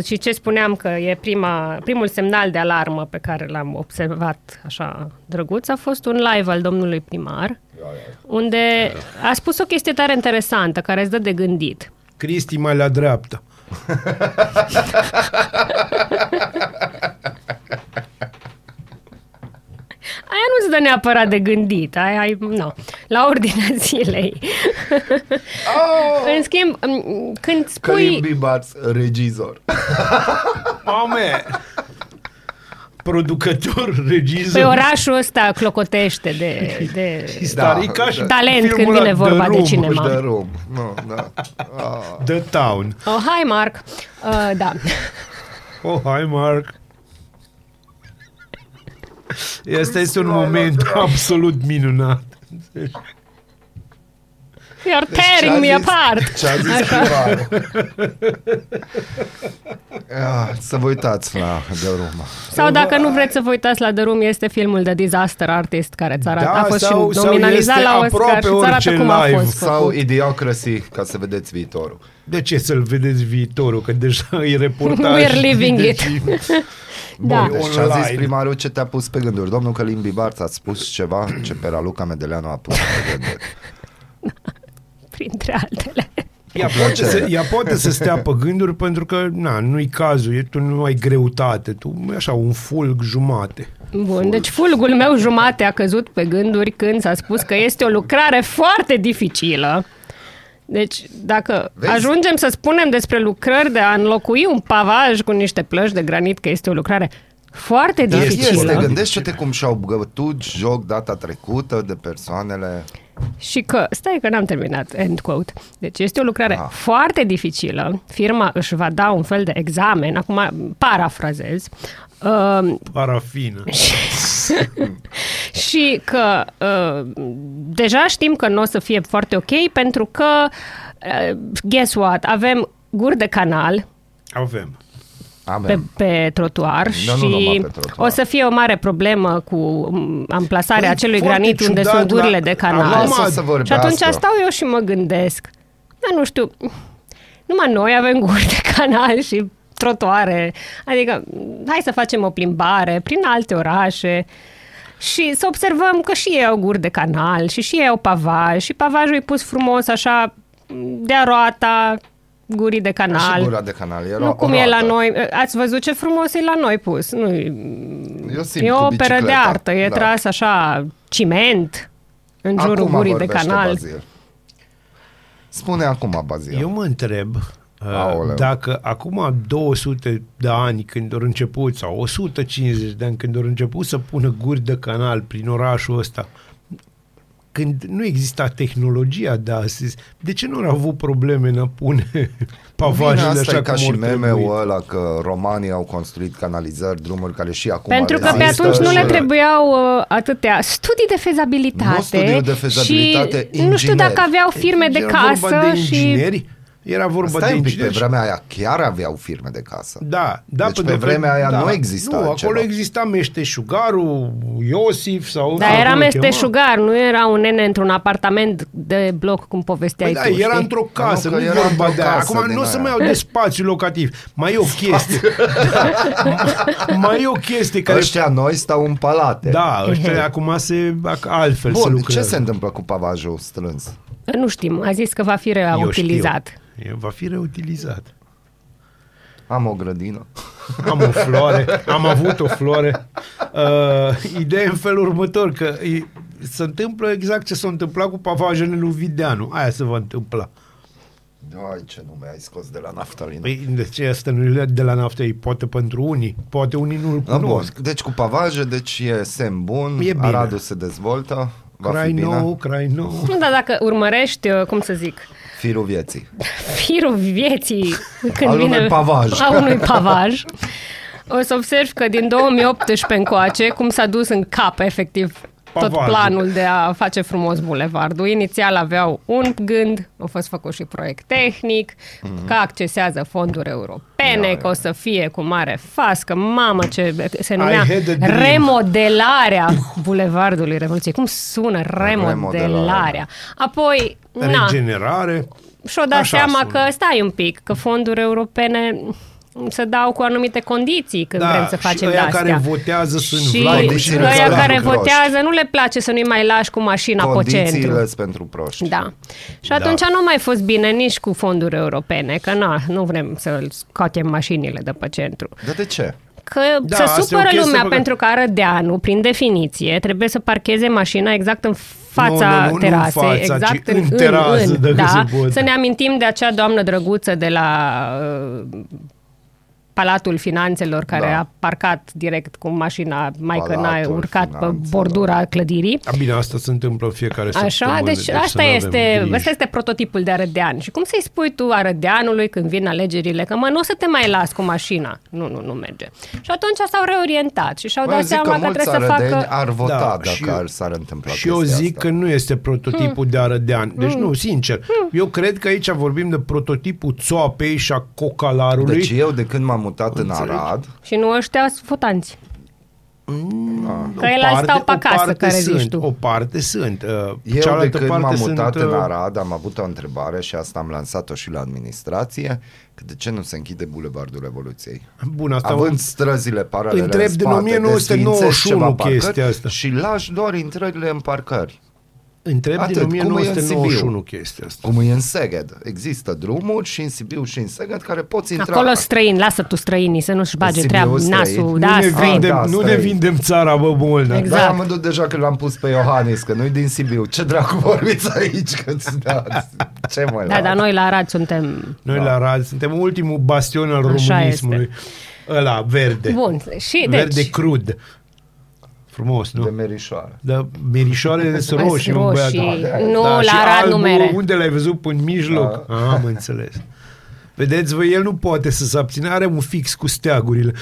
și ce spuneam că e prima, primul semnal de alarmă pe care l-am observat așa drăguț, a fost un live al domnului primar, unde a spus o chestie tare interesantă care îți dă de gândit. Cristi mai la dreapta. Aia nu-ți dă neapărat de gândit, aia, aia no, la ordinea zilei. Oh! În schimb, când spui... Călin Bibarț, regizor. Mame! Producător, regizor. Pe orașul ăsta clocotește de, de da, talent când vine vorba de cinema. De Rom, no, da. Ah. The Town. Oh, hi, Mark. Uh, da. Oh, hi, Mark. Asta este un moment absolut minunat. You're tearing me apart. Ce a zis primarul? Să vă uitați la The Room. Sau dacă nu vreți să vă uitați la The Room, este filmul de disaster artist care ți-a arătat. Da, a fost sau, și nominalizat la Oscar și ți-arată cum a fost. Sau Idiocracy, ca să vedeți viitorul. De ce să-l vedeți viitorul? Că deja e reportaj. We're living it. Bun, da. Deci a zis primarul ce te-a pus pe gânduri. Domnul Călin Bibarț a spus ceva ce pe Raluca Medeleanu a pus pe gânduri. Printre altele. Ea poate, să, ea poate să stea pe gânduri pentru că na, nu-i cazul, e, tu nu ai greutate, tu așa un fulg jumate. Bun, fulg. Deci fulgul meu jumate a căzut pe gânduri când s-a spus că este o lucrare foarte dificilă. Deci, dacă vezi? Ajungem să spunem despre lucrări de a înlocui un pavaj cu niște plăci de granit, că este o lucrare foarte da, dificilă. Este, gândește-te cum și-au bătut joc data trecută de persoanele... Și că, stai că n-am terminat, end quote. Deci este o lucrare ah. foarte dificilă, firma își va da un fel de examen, acum parafrazez. Uh, Parafină. Și, și că uh, deja știm că nu o să fie foarte ok pentru că, uh, guess what, avem guri de canal. Avem. Pe, pe trotuar și nu, nu, nu, pe trotuar. O să fie o mare problemă cu amplasarea păi, acelui granit unde sunt gurile de canal. Și atunci stau eu și mă gândesc. Dar nu știu, numai noi avem guri de canal și trotuare. Adică hai să facem o plimbare prin alte orașe și să observăm că și ei au guri de canal și și ei au pavaj și pavajul e pus frumos așa de-a roata gurii de canal. Și gura de canal. E nu cum roată. E la noi. Ați văzut ce frumos e la noi pus. Nu, e o operă de artă. E da. Tras așa ciment în jurul acum gurii de canal. Bazil. Spune acum, Bazil. Eu mă întreb Aoleu. Dacă acum două sute de ani când au început sau o sută cincizeci de ani când au început să pună guri de canal prin orașul ăsta, când nu exista tehnologia de astăzi, de ce nu au avut probleme în a pune pavajele așa cum e ca și meme-ul ăla că romanii au construit canalizări, drumuri care și acum Pentru că pe atunci nu le trebuiau uh, atâtea studii de fezabilitate, nu studiu de fezabilitate și inginer. Nu știu dacă aveau firme de casă de ingineri, și... Era vorba Stai de ingineri. Pe vremea aia chiar aveau firme de casă. Da, da, deci pe vremea aia da, nu exista. Nu, acolo ceva. Exista meșteșugarul, Iosif sau... Dar era meșteșugar, nu era un nene într-un apartament de bloc, cum povesteai păi tu. Da, era într-o casă, nu, nu era vorba de aia. Acum nu o să mai au de spațiu locativ. Mai e o chestie. Mai e o chestie care... Ăștia noi stau în palate. Da, ăștia acum se altfel Bun, se lucrează. Ce se întâmplă cu pavajul strâns? Nu știm, a zis că va fi reutilizat. Va fi reutilizat. Am o grădină. Am o floare. Am avut o floare. Uh, ideea în felul următor, că se întâmplă exact ce s-a întâmplat cu pavajele lui Videanu. Aia se va întâmpla. Ai, ce nume ai scos de la naftalină. Păi, deci asta nu e de la naftalină, poate pentru unii, poate unii nu-l cunosc. Deci cu pavaje, deci e semn bun, Aradul se dezvoltă, va crai fi bine. Nou, crai nou. Nu, dar dacă urmărești, cum să zic... Firul vieții. Firul vieții. Când al unui pavaj. Al unui pavaj. O să observ că din două mii optsprezece încoace, cum s-a dus în cap, efectiv, tot Pavajul. Planul de a face frumos bulevardul. Inițial aveau un gând, a fost făcut și proiect tehnic, mm-hmm. că accesează fonduri europene, yeah, că o să fie cu mare fască, mamă ce se numea remodelarea bulevardului Revoluției. Cum sună remodelarea? remodelarea. Apoi, na, regenerare. Și-o dat seama sună. Că stai un pic, că fonduri europene... să dau cu anumite condiții când da, vrem să facem de astea. Care votează sunt și Vlaicu și ăia care votează nu le place să nu-i mai lași cu mașina pe centru. Condițiile pentru proști. Da. Și atunci da. Nu mai fost bine nici cu fonduri europene, că na, nu vrem să scoatem mașinile de pe centru. Dar de ce? Că da, se supără lumea că... pentru că Arădeanu, prin definiție, trebuie să parcheze mașina exact în fața no, terasei, exact în, în terasă. În, da? Să ne amintim de acea doamnă drăguță de la... Palatul Finanțelor, care da. A parcat direct cu mașina, maică n-a urcat pe bordura clădirii. A, bine, asta se întâmplă în fiecare săptămână. Așa, deci, deci asta, este, asta este prototipul de Arădean. Și cum să-i spui tu Arădeanului când vin alegerile, că mă, nu o să te mai las cu mașina. Nu, nu, nu merge. Și atunci s-au reorientat și și-au Bă, dat seama că, că trebuie să facă... ar vota da, dacă și, ar, s-ar întâmpla și eu zic asta. Că nu este prototipul hmm. de Arădean. Deci hmm. nu, sincer. Hmm. Eu cred că aici vorbim de prototipul țoapei și a cocalarului. Deci eu de când m-am mutat Înțelegi? În Arad. Și nu ăștia sunt votanți. Mm, că ele stau pe acasă, care sunt, zici tu. O parte sunt. Eu Cealaltă de când parte m-am mutat sunt... în Arad am avut o întrebare și asta am lansat-o și la administrație, că de ce nu se închide Bulevardul Revoluției? Bun, asta având un... străzile paralele Întreb în spate, din nouăsprezece nouăzeci și unu chestia asta. Și lași doar intrările în parcări. Întreb Atât, din nouăsprezece nouăzeci și unu chestia asta. Cum e în Seged. Există drumuri și în Sibiu și în Seged care poți intra. Acolo străin, lasă tu străinii să nu-și bage treaba nasul. Da, nu, ne vindem, ah, da, nu ne vindem țara, bă, mult. Exact. Da, am văzut deja că l-am pus pe Iohannis, că nu-i din Sibiu. Ce dracu vorbiți aici? Că da, ce mă da, dar noi la Arad suntem... Noi da. La Arad suntem ultimul bastion al românismului. Ăla, verde. Bun, și verde deci... crud. Frumos, nu? De merișoare. Da, merișoarele sunt roșii, mă băiat. Nu, da, la Arad nu mere. Unde l-ai văzut până în mijloc? Da. Ah, am înțeles. Vedeți, vă, el nu poate să se abține, are un fix cu steagurile.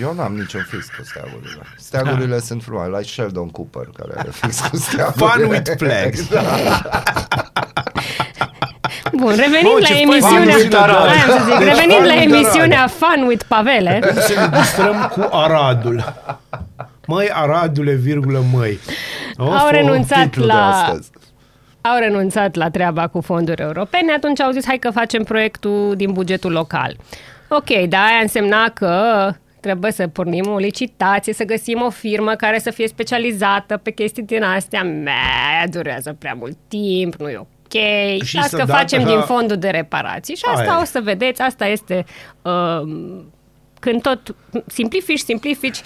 Eu n-am niciun fix cu steagurile. Steagurile ah. sunt frumoase, like Sheldon Cooper, care are fix cu steagurile. Fun with flags. Da. Bun, revenim Bă, la emisiunea zic, deci Revenim la emisiunea Fun with Pavele. Să ne distrăm cu Aradul. Măi, Aradule, virgulă, măi. Of, au renunțat la... Au renunțat la treaba cu fonduri europene, atunci au zis, hai că facem proiectul din bugetul local. Ok, dar aia însemna că trebuie să pornim o licitație, să găsim o firmă care să fie specializată pe chestii din astea. Mea, durează prea mult timp, nu e ok. Ok, și asta facem așa... din fondul de reparații și asta Aia. O să vedeți, asta este uh, când tot simplifici, simplifici,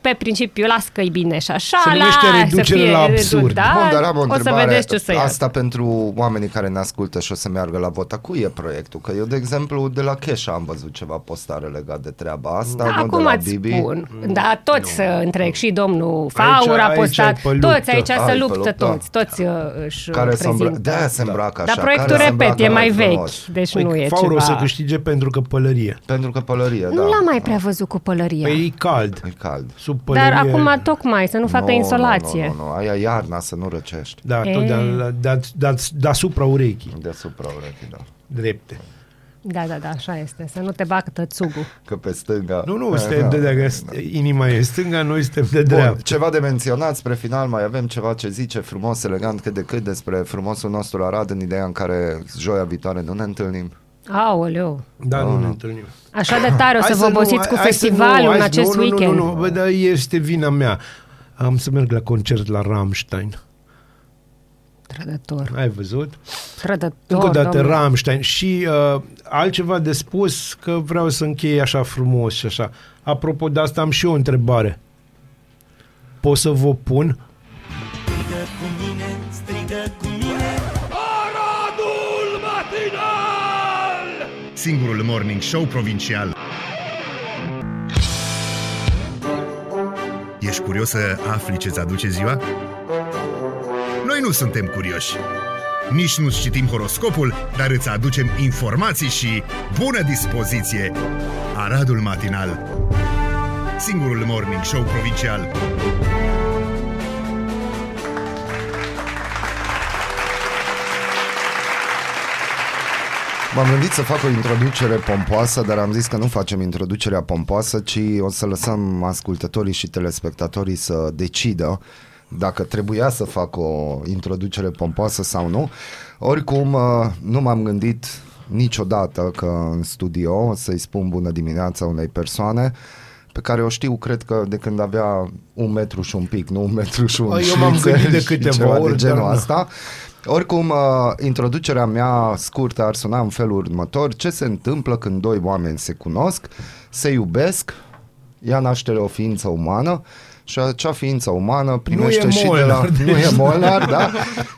pe principiu, las că e bine și așa. Se numește reducere la absurd. Da? Bun, o, o să vedeți ce să ia. Asta pentru oamenii care ne ascultă și o să meargă la vota. Cui e proiectul? Că eu, de exemplu, de la Kesha am văzut ceva postare legat de treaba asta. Da, acum îți spun. Mm, da, toți no. întreg. Și domnul Faur a postat. Aici toți aici se luptă, toți. Toți își care prezintă. De-aia se îmbracă așa. Dar proiectul, repet, e mai vechi. Deci nu e ceva. Faur o să câștige pentru că pălărie. Pentru că pălărie, da. Nu l-am mai prea văzut cu pălăria. Păi e cald. E cald. Dar acum tocmai, să nu facă no, insolație. Nu, no, nu, no, nu, no, no. Aia iarna, să nu răcești. Da, tot de, de, de, deasupra urechii. Deasupra urechii, da. Drepte. Da, da, da, așa este. Să nu te bată țugul. Că pe stânga... Nu, nu, stai de dreapta. Inima e stânga, noi suntem de dreapta. Ceva de menționat, spre final mai avem ceva ce zice frumos, elegant, cât de cât despre frumosul nostru Arad, în ideea în care joia viitoare nu ne întâlnim. Aoleu. Da, nu ne întâlnim. Așa de tare o să vă obosiți cu festivalul în acest weekend. Nu, nu, nu, dar este vina mea. Am să merg la concert la Rammstein. Trădător. Ai văzut? Trădător, încă o dată, domnule. Rammstein. Și uh, altceva de spus, că vreau să închei așa frumos și așa. Apropo de asta, am și eu o întrebare. Pot să vă pun? Strigă cu mine, strigă cu mine. Aradul matinal! Singurul morning show provincial. Ești curios să afli ce-ți aduce ziua? Noi nu suntem curioși, nici nu-ți citim horoscopul, dar îți aducem informații și bună dispoziție! Aradul Matinal, singurul morning show provincial. M-am gândit să fac o introducere pompoasă, dar am zis că nu facem introducerea pompoasă, ci o să lăsăm ascultătorii și telespectatorii să decidă dacă trebuia să fac o introducere pompoasă sau nu. Oricum, nu m-am gândit niciodată că în studio o să-i spun bună dimineața unei persoane pe care o știu, cred că de când avea un metru și un pic, nu un metru și un șițe. Eu m-am gândit de câteva ori de genul asta. Oricum, introducerea mea scurtă ar suna în felul următor. Ce se întâmplă când doi oameni se cunosc, se iubesc, ia naștere o ființă umană, și acea ființă umană primește și de la... Nu e Molnar, da?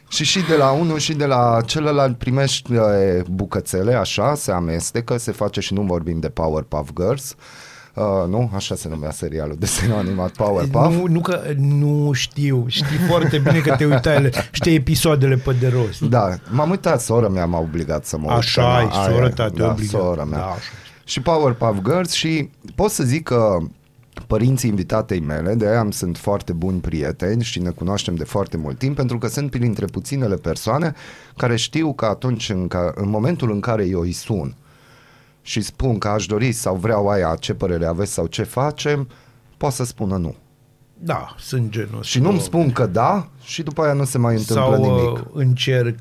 Și și de la unul și de la celălalt primește bucățele, așa, se amestecă, se face și nu vorbim de Powerpuff Girls, uh, nu? Așa se numea serialul, desenul animat Powerpuff. Nu, nu că nu știu, știi foarte bine că te uitai, știi episoadele pe de rost. Da, m-am uitat, sora mea m-a obligat să mă uit. Așa ai, sora ta te-a da, obligat. Mea. Da, și Powerpuff Girls și pot să zic că părinții invitatei mele, de aia sunt foarte buni prieteni și ne cunoaștem de foarte mult timp, pentru că sunt printre puținele persoane care știu că atunci, în, ca, în momentul în care eu îi sun și spun că aș dori sau vreau aia, ce părere aveți sau ce facem, poate să spună nu. Da, sunt genul. Și nu-mi spun că da și după aia nu se mai întâmplă sau, nimic. Sau încerc,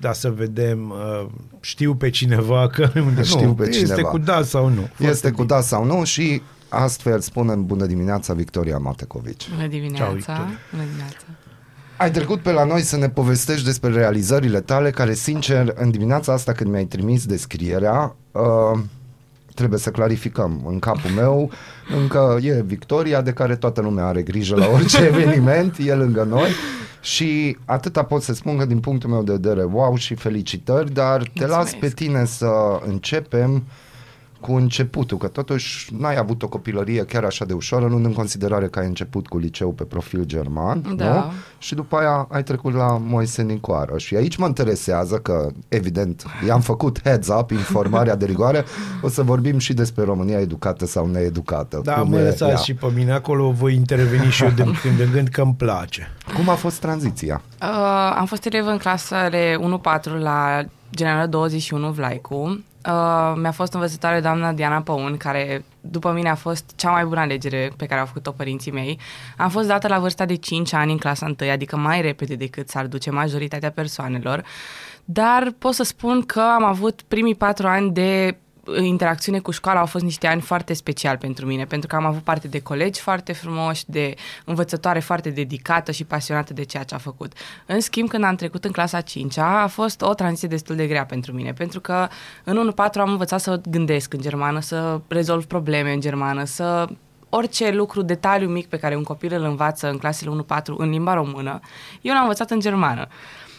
da, să vedem, știu pe cineva că nu, știu pe cineva. Este cu da sau nu. Foarte este bine. Cu da sau nu și... Astfel spunem bună dimineața, Victoria Matekovits. Bună dimineața. Ciao, Victoria. Bună dimineața. Ai trecut pe la noi să ne povestești despre realizările tale, care, sincer, în dimineața asta când mi-ai trimis descrierea, uh, trebuie să clarificăm. În capul meu încă e Victoria, de care toată lumea are grijă la orice eveniment, e lângă noi. Și atâta pot să spun că, din punctul meu de vedere, wow și felicitări, dar te mulțumesc. Las pe tine să începem cu începutul, că totuși n-ai avut o copilărie chiar așa de ușoară, luând în considerare că ai început cu liceu pe profil german, da. Nu? Și după aia ai trecut la Moise Nicoară. Și aici mă interesează că, evident, i-am făcut heads up, informarea de rigoare, o să vorbim și despre România educată sau needucată. Da, mă lăsați și pe mine acolo, voi interveni și eu de când în gând că îmi place. Cum a fost tranziția? Uh, am fost elev în clasele unu patru la Generală douăzeci și unu Vlaicu. Uh, mi-a fost învățătoare doamna Diana Păun, care după mine a fost cea mai bună alegere pe care au făcut-o părinții mei. Am fost dată la vârsta de cinci ani în clasa întâi, adică mai repede decât s-ar duce majoritatea persoanelor, dar pot să spun că am avut primii patru ani de interacțiune cu școala, au fost niște ani foarte speciali pentru mine, pentru că am avut parte de colegi foarte frumoși, de învățătoare foarte dedicată și pasionată de ceea ce a făcut. În schimb, când am trecut în clasa a cincea, a fost o tranziție destul de grea pentru mine, pentru că în unu patru am învățat să gândesc în germană, să rezolv probleme în germană, să orice lucru, detaliu mic pe care un copil îl învață în clasele unu patru în limba română, eu l-am învățat în germană.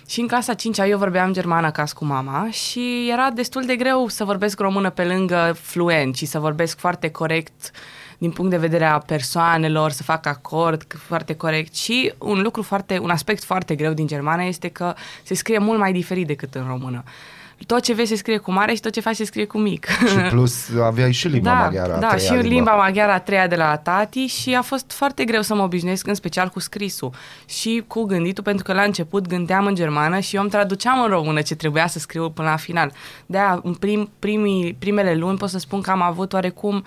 Și în clasa cincea eu vorbeam germană acasă cu mama și era destul de greu să vorbesc română pe lângă fluent și să vorbesc foarte corect din punct de vedere a persoanelor, să fac acord foarte corect. Și un lucru foarte, un aspect foarte greu din germană este că se scrie mult mai diferit decât în română. Tot ce vezi se scrie cu mare și tot ce faci se scrie cu mic. Și plus aveai și limba da, maghiară a da, treia. Da, și limba maghiară a treia de la tati și a fost foarte greu să mă obișnuiesc, în special cu scrisul și cu gânditul, pentru că la început gândeam în germană și eu îmi traduceam în română ce trebuia să scriu până la final. De-aia, în prim, primii, primele luni pot să spun că am avut oarecum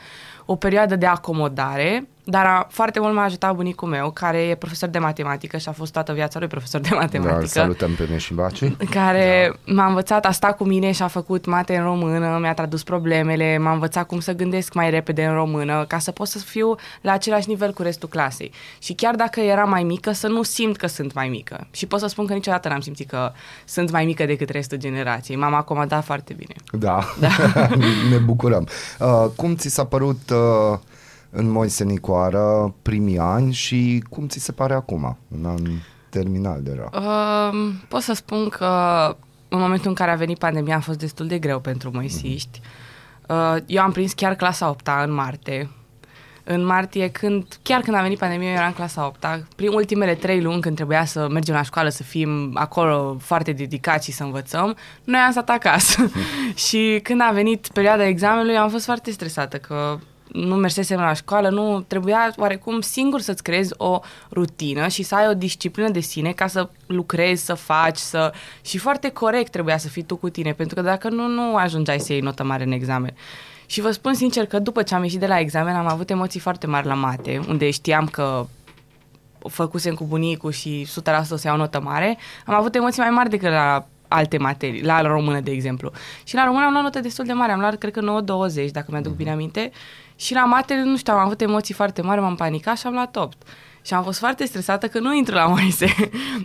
o perioadă de acomodare, dar a, foarte mult m-a ajutat bunicul meu, care e profesor de matematică și a fost toată viața lui profesor de matematică. Da, salutăm pe mine și baci. Care da. M-a învățat, a stat cu mine și a făcut mate în română, mi-a tradus problemele, m-a învățat cum să gândesc mai repede în română, ca să pot să fiu la același nivel cu restul clasei. Și chiar dacă eram mai mică, să nu simt că sunt mai mică. Și pot să spun că niciodată n-am simțit că sunt mai mică decât restul generației. M-am acomodat foarte bine. Da, da. Ne bucurăm. Uh, cum ți s-a părut... Uh... în Moise Nicoară, primii ani și cum ți se pare acum, în an terminal deja? Uh, pot să spun că în momentul în care a venit pandemia a fost destul de greu pentru moisiști. Uh, eu am prins chiar clasa a opta în martie. În martie, când, chiar când a venit pandemia, eu eram în clasa a opta. Prin ultimele trei luni, când trebuia să mergem la școală, să fim acolo foarte dedicați și să învățăm, noi am stat acasă. Și când a venit perioada examenului, am fost foarte stresată că... nu mersesem la școală, nu trebuia oarecum singur să-ți creezi o rutină și să ai o disciplină de sine ca să lucrezi, să faci, să... și foarte corect trebuia să fii tu cu tine, pentru că dacă nu, nu ajungeai să iei notă mare în examen. Și vă spun sincer că după ce am ieșit de la examen am avut emoții foarte mari la mate, unde știam că făcusem cu bunicul și o sută la sută o să iau notă mare, am avut emoții mai mari decât la alte materii, la română, de exemplu. Și la română am luat notă destul de mare, am luat, cred că nouă douăzeci, dacă mi-aduc bine aminte. Și la mate, nu știu, am avut emoții foarte mari, m-am panicat și am luat opt. Și am fost foarte stresată că nu intru la Moise.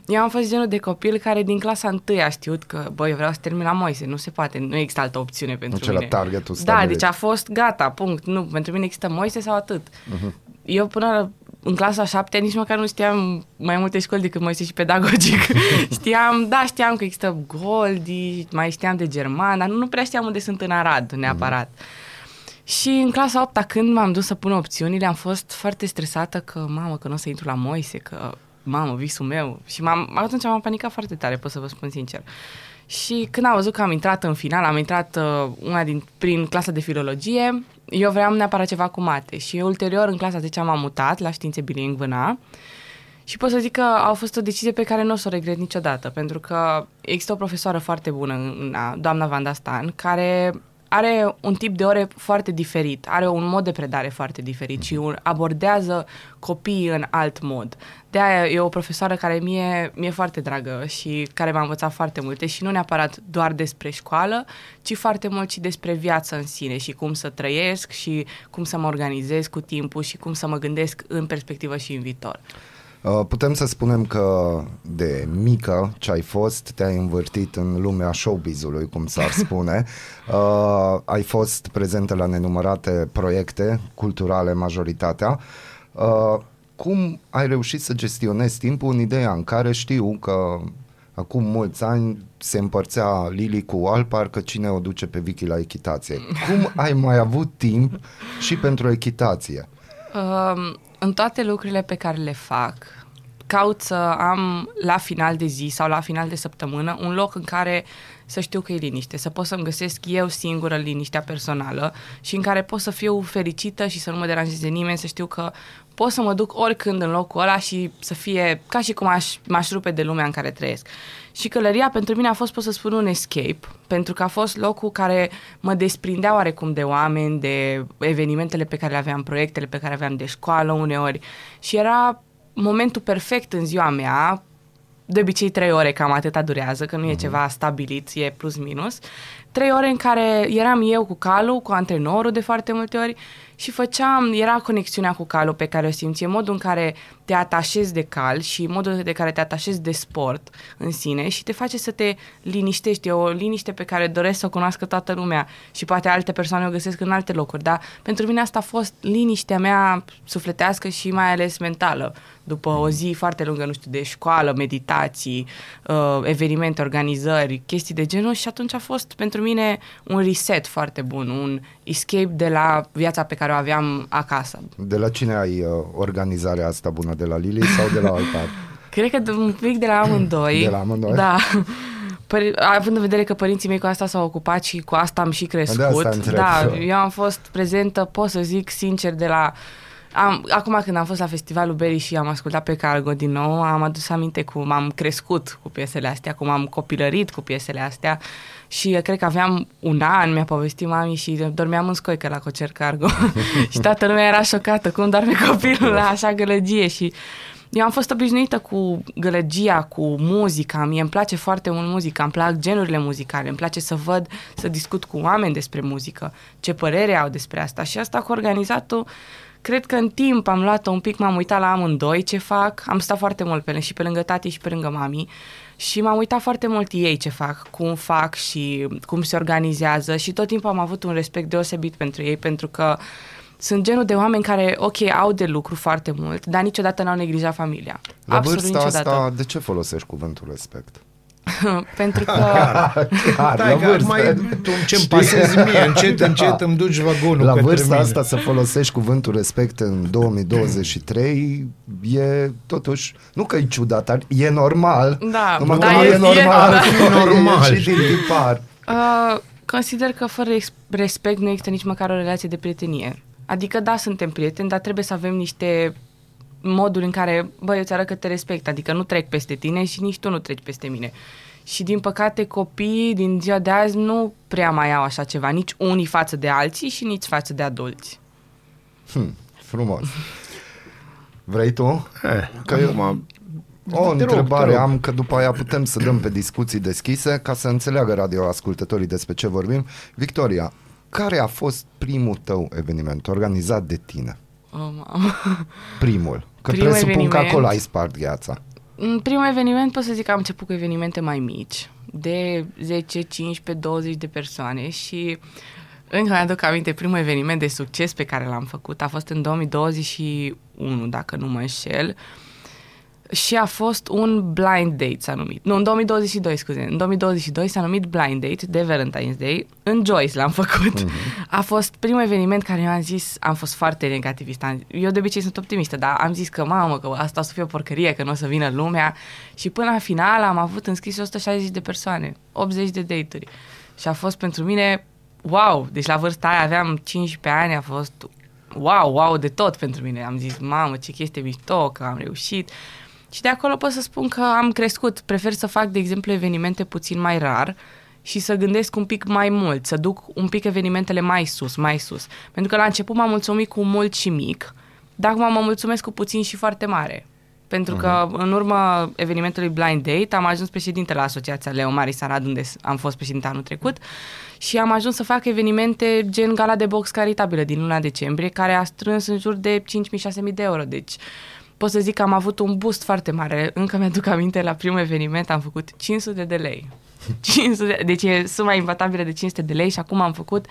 Eu am fost genul de copil care din clasa întâi a știut că, bă, eu vreau să termin la Moise, nu se poate, nu există altă opțiune pentru deci mine. Deci la targetul stabilit. Da, deci a fost gata, punct, nu, pentru mine există Moise sau atât. Uh-huh. Eu până în clasa șaptea nici măcar nu știam mai multe școli decât Moise și pedagogic. Știam, da, știam că există Goldi, mai știam de german, dar nu, nu prea știam unde sunt în Arad neapărat. Uh-huh. Și în clasa a opta, când m-am dus să pun opțiunile, am fost foarte stresată că, mamă, că nu o să intru la Moise, că, mamă, visul meu. Și m-am, atunci m-am panicat foarte tare, pot să vă spun sincer. Și când am văzut că am intrat în final, am intrat uh, una din, prin clasa de filologie, eu vreau neapărat ceva cu mate. Și ulterior, în clasa zecea, m-am mutat la științe bilingvă. Și pot să zic că a fost o decizie pe care nu o să o regret niciodată, pentru că există o profesoară foarte bună, doamna Vanda Stan, care... are un tip de ore foarte diferit, are un mod de predare foarte diferit și abordează copiii în alt mod. De-aia e o profesoară care mie, mie e foarte dragă și care m-a învățat foarte multe și nu neapărat doar despre școală, ci foarte mult și despre viața în sine și cum să trăiesc și cum să mă organizez cu timpul și cum să mă gândesc în perspectivă și în viitor. Putem să spunem că de mică ce ai fost, te-ai învârtit în lumea showbizului, cum s-ar spune. uh, ai fost prezentă la nenumărate proiecte culturale, majoritatea. Uh, cum ai reușit să gestionezi timpul în ideea în care știu că acum mulți ani se împărțea Lili cu Alpar, că cine o duce pe Vicky la echitație? Cum ai mai avut timp și pentru echitație? Um... În toate lucrurile pe care le fac, caut să am la final de zi sau la final de săptămână un loc în care să știu că e liniște, să pot să-mi găsesc eu singură liniștea personală și în care pot să fiu fericită și să nu mă deranjeze nimeni, să știu că pot să mă duc oricând în locul ăla și să fie ca și cum aș, m-aș rupe de lumea în care trăiesc. Și călăria pentru mine a fost, pot să spun, un escape, pentru că a fost locul care mă desprindea oarecum de oameni, de evenimentele pe care le aveam, proiectele pe care aveam de școală uneori și era momentul perfect în ziua mea. De obicei trei ore, cam atâta durează, că nu e ceva stabilit, e plus minus, trei ore în care eram eu cu calul, cu antrenorul de foarte multe ori și făceam, era conexiunea cu calul pe care o simți, modul în care te atașezi de cal și modul de care te atașezi de sport în sine și te face să te liniștești, e o liniște pe care doresc să o cunoască toată lumea și poate alte persoane o găsesc în alte locuri, dar pentru mine asta a fost liniștea mea sufletească și mai ales mentală, după o zi foarte lungă, nu știu, de școală, meditații, evenimente, organizări, chestii de genul și atunci a fost pentru mine un reset foarte bun, un escape de la viața pe care o aveam acasă. De la cine ai organizarea asta bună? De la Lili sau de la Alpar? Cred că un pic de la amândoi. De la amândoi? Da. Păr- având în vedere că părinții mei cu asta s-au ocupat și cu asta am și crescut. Da, eu am fost prezentă, pot să zic sincer, de la... Am, acum când am fost la festivalul Berry și am ascultat pe Cargo din nou, am adus aminte cum am crescut cu piesele astea, cum am copilărit cu piesele astea și cred că aveam un an, mi-a povestit mami și dormeam în scoică la Cocer Cargo și toată lumea era șocată cum doarme copilul la așa gălăgie și eu am fost obișnuită cu gălăgia, cu muzica, mie îmi place foarte mult muzica, îmi plac genurile muzicale, îmi place să văd, să discut cu oameni despre muzică, ce părere au despre asta și asta cu organizatul. Cred că în timp am luat-o un pic, m-am uitat la amândoi ce fac, am stat foarte mult pe, și pe lângă tati și pe lângă mami și m-am uitat foarte mult ei ce fac, cum fac și cum se organizează și tot timpul am avut un respect deosebit pentru ei pentru că sunt genul de oameni care, ok, au de lucru foarte mult, dar niciodată n-au neglijat familia. La absolut vârsta niciodată. Asta, de ce folosești cuvântul respect? Pentru că... Chiar, da, la vârsta... mai, tu ce-mi pasezi mie, încet, da. încet îmi duci vagonul. La vârsta mine. Asta să folosești cuvântul respect în două mii douăzeci și trei e totuși, nu că e ciudat, dar e normal. Da, numai da, că e, e normal. E normal. E și din tipar. Uh, consider că fără respect nu există nici măcar o relație de prietenie. Adică da, suntem prieteni, dar trebuie să avem niște... modul în care, bă, eu ți arăt că te respect, adică nu trec peste tine și nici tu nu treci peste mine. Și din păcate copiii din ziua de azi nu prea mai au așa ceva, nici unii față de alții și nici față de adulți. Hmm, frumos. Vrei tu? Eh, că eu m-am... O întrebare am, că după aia putem să dăm pe discuții deschise ca să înțeleagă radioascultătorii despre ce vorbim. Victoria, care a fost primul tău eveniment organizat de tine? Oh, primul, că primul presupun eveniment, că acolo ai spart gheața. În primul eveniment pot să zic că am început cu evenimente mai mici, de zece, cincisprezece, douăzeci de persoane și încă mi-aduc aminte, primul eveniment de succes pe care l-am făcut a fost în două mii douăzeci și unu, dacă nu mă înșel, și a fost un blind date s-a numit. Nu, în două mii douăzeci și doi, scuze. În două mii douăzeci și doi s-a numit blind date de Valentine's Day. În Joyce l-am făcut. Uh-huh. A fost primul eveniment care eu am zis, am fost foarte negativist. Eu de obicei sunt optimistă, dar am zis că mamă, că asta o să fie o porcărie, că nu o să vină lumea. Și până la final am avut înscris o sută șaizeci de persoane, optzeci de date-uri. Și a fost pentru mine wow, deci la vârsta aia aveam cincisprezece ani, a fost wow, wow de tot pentru mine. Am zis, mamă, ce chestie mișto, că am reușit. Și de acolo pot să spun că am crescut. Prefer să fac, de exemplu, evenimente puțin mai rar și să gândesc un pic mai mult, să duc un pic evenimentele mai sus, mai sus. Pentru că la început m-am mulțumit cu mult și mic, dar acum mă mulțumesc cu puțin și foarte mare. Pentru că uh-huh. în urma evenimentului Blind Date am ajuns președinte la asociația Leo Marisa, unde am fost președinte anul trecut, și am ajuns să fac evenimente gen gala de box caritabilă din luna decembrie, care a strâns în jur de cinci mii șase mii de euro. Deci... pot să zic că am avut un boost foarte mare. Încă mi-aduc aminte, la primul eveniment am făcut cinci sute de lei. cinci sute, deci e suma invatabilă de cinci sute de lei și acum am făcut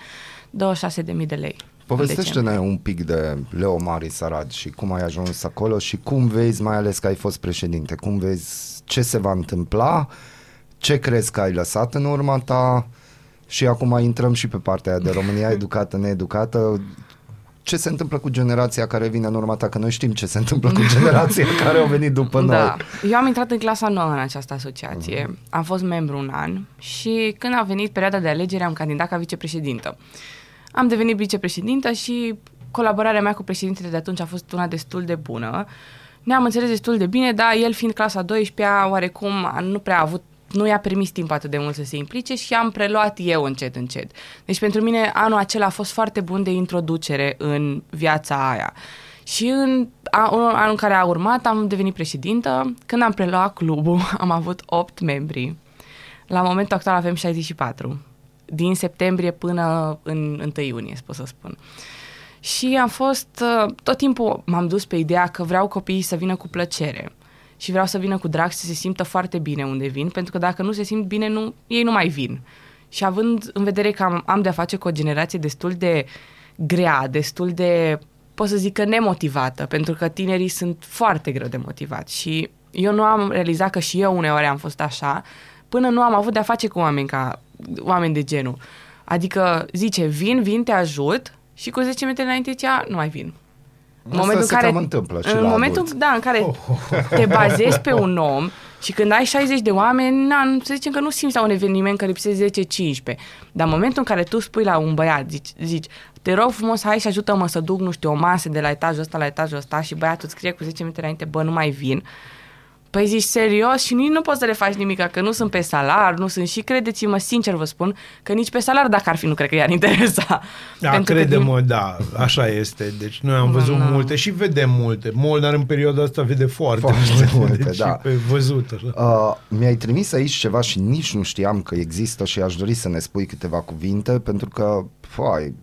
douăzeci și șase de mii de lei. Povestește-ne un pic de Leo Maris Arad și cum ai ajuns acolo și cum vezi, mai ales că ai fost președinte, cum vezi ce se va întâmpla, ce crezi că ai lăsat în urma ta și acum intrăm și pe partea de România educată, needucată. Ce se întâmplă cu generația care vine în urma ta? Că noi știm ce se întâmplă cu generația care au venit după noi. Da. Eu am intrat în clasa nouă în această asociație. Uh-huh. Am fost membru un an și când a venit perioada de alegere am candidat ca vicepreședintă. Am devenit vicepreședintă și colaborarea mea cu președintele de atunci a fost una destul de bună. Ne-am înțeles destul de bine, dar el fiind clasa a douăsprezecea, oarecum nu prea a avut, nu i-a permis timp atât de mult să se implice și am preluat eu încet, încet. Deci pentru mine anul acela a fost foarte bun de introducere în viața aia. Și în anul în care a urmat am devenit președintă. Când am preluat clubul, am avut opt membri. La momentul actual avem șaizeci și patru. din septembrie până în întâi iunie, pot să spun. Și am fost, tot timpul m-am dus pe ideea că vreau copiii să vină cu plăcere și vreau să vină cu drag, să se simtă foarte bine unde vin, pentru că dacă nu se simt bine, nu, ei nu mai vin. Și având în vedere că am, am de-a face cu o generație destul de grea, destul de, pot să zic că nemotivată, pentru că tinerii sunt foarte greu de motivați și eu nu am realizat că și eu uneori am fost așa, până nu am avut de-a face cu oameni ca oameni de genul. Adică zice, vin, vin, te ajut și cu zece minute înainte cea, nu mai vin. În momentul, care, în momentul da, în care oh, oh, oh. te bazezi pe un om și când ai șaizeci de oameni, na, să zicem că nu simți la un eveniment că lipsește zece cincisprezece, dar în momentul în care tu spui la un băiat, zici, zici te rog frumos, hai și ajută-mă să duc, nu știu, o masă de la etajul ăsta la etajul ăsta și băiatul îți scrie cu zece minute înainte, bă, nu mai vin. Păi zici serios și nici nu poți să le faci nimic, că nu sunt pe salar, nu sunt și credeți-mă, sincer vă spun, că nici pe salar dacă ar fi, nu cred că i-ar interesa. Da, crede-mă, din... da, așa este. Deci noi am văzut da, da. multe și vedem multe. Molnar în perioada asta vede foarte, foarte multe. Deci da. Văzut, uh, mi-ai trimis aici ceva și nici nu știam că există și aș dori să ne spui câteva cuvinte, pentru că, fai,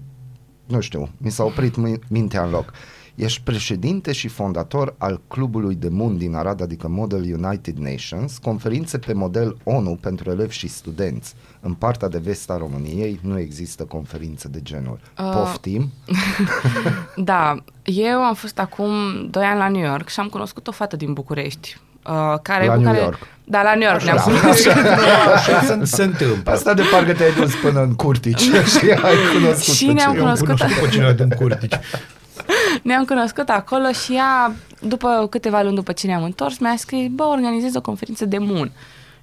nu știu, mi s-a oprit mintea în loc. Ești președinte și fondator al Clubului de Mun din Arad, adică Model United Nations, conferințe pe model ONU pentru elevi și studenți. În partea de vest a României nu există conferințe de genul. Uh, Poftim? Da, eu am fost acum doi ani la New York și am cunoscut o fată din București. Uh, care, la New care... York. Da, la New York ne-am cunoscut. Așa se întâmplă. Asta de parcă te-ai dus până în Curtici și ai cunoscut. Și ne-am cunoscut. Eu cunoscut pe cineva din Curtici. Ne-am cunoscut acolo și ea, după câteva luni după ce ne-am întors, mi-a scris, bă, organizez o conferință de mun.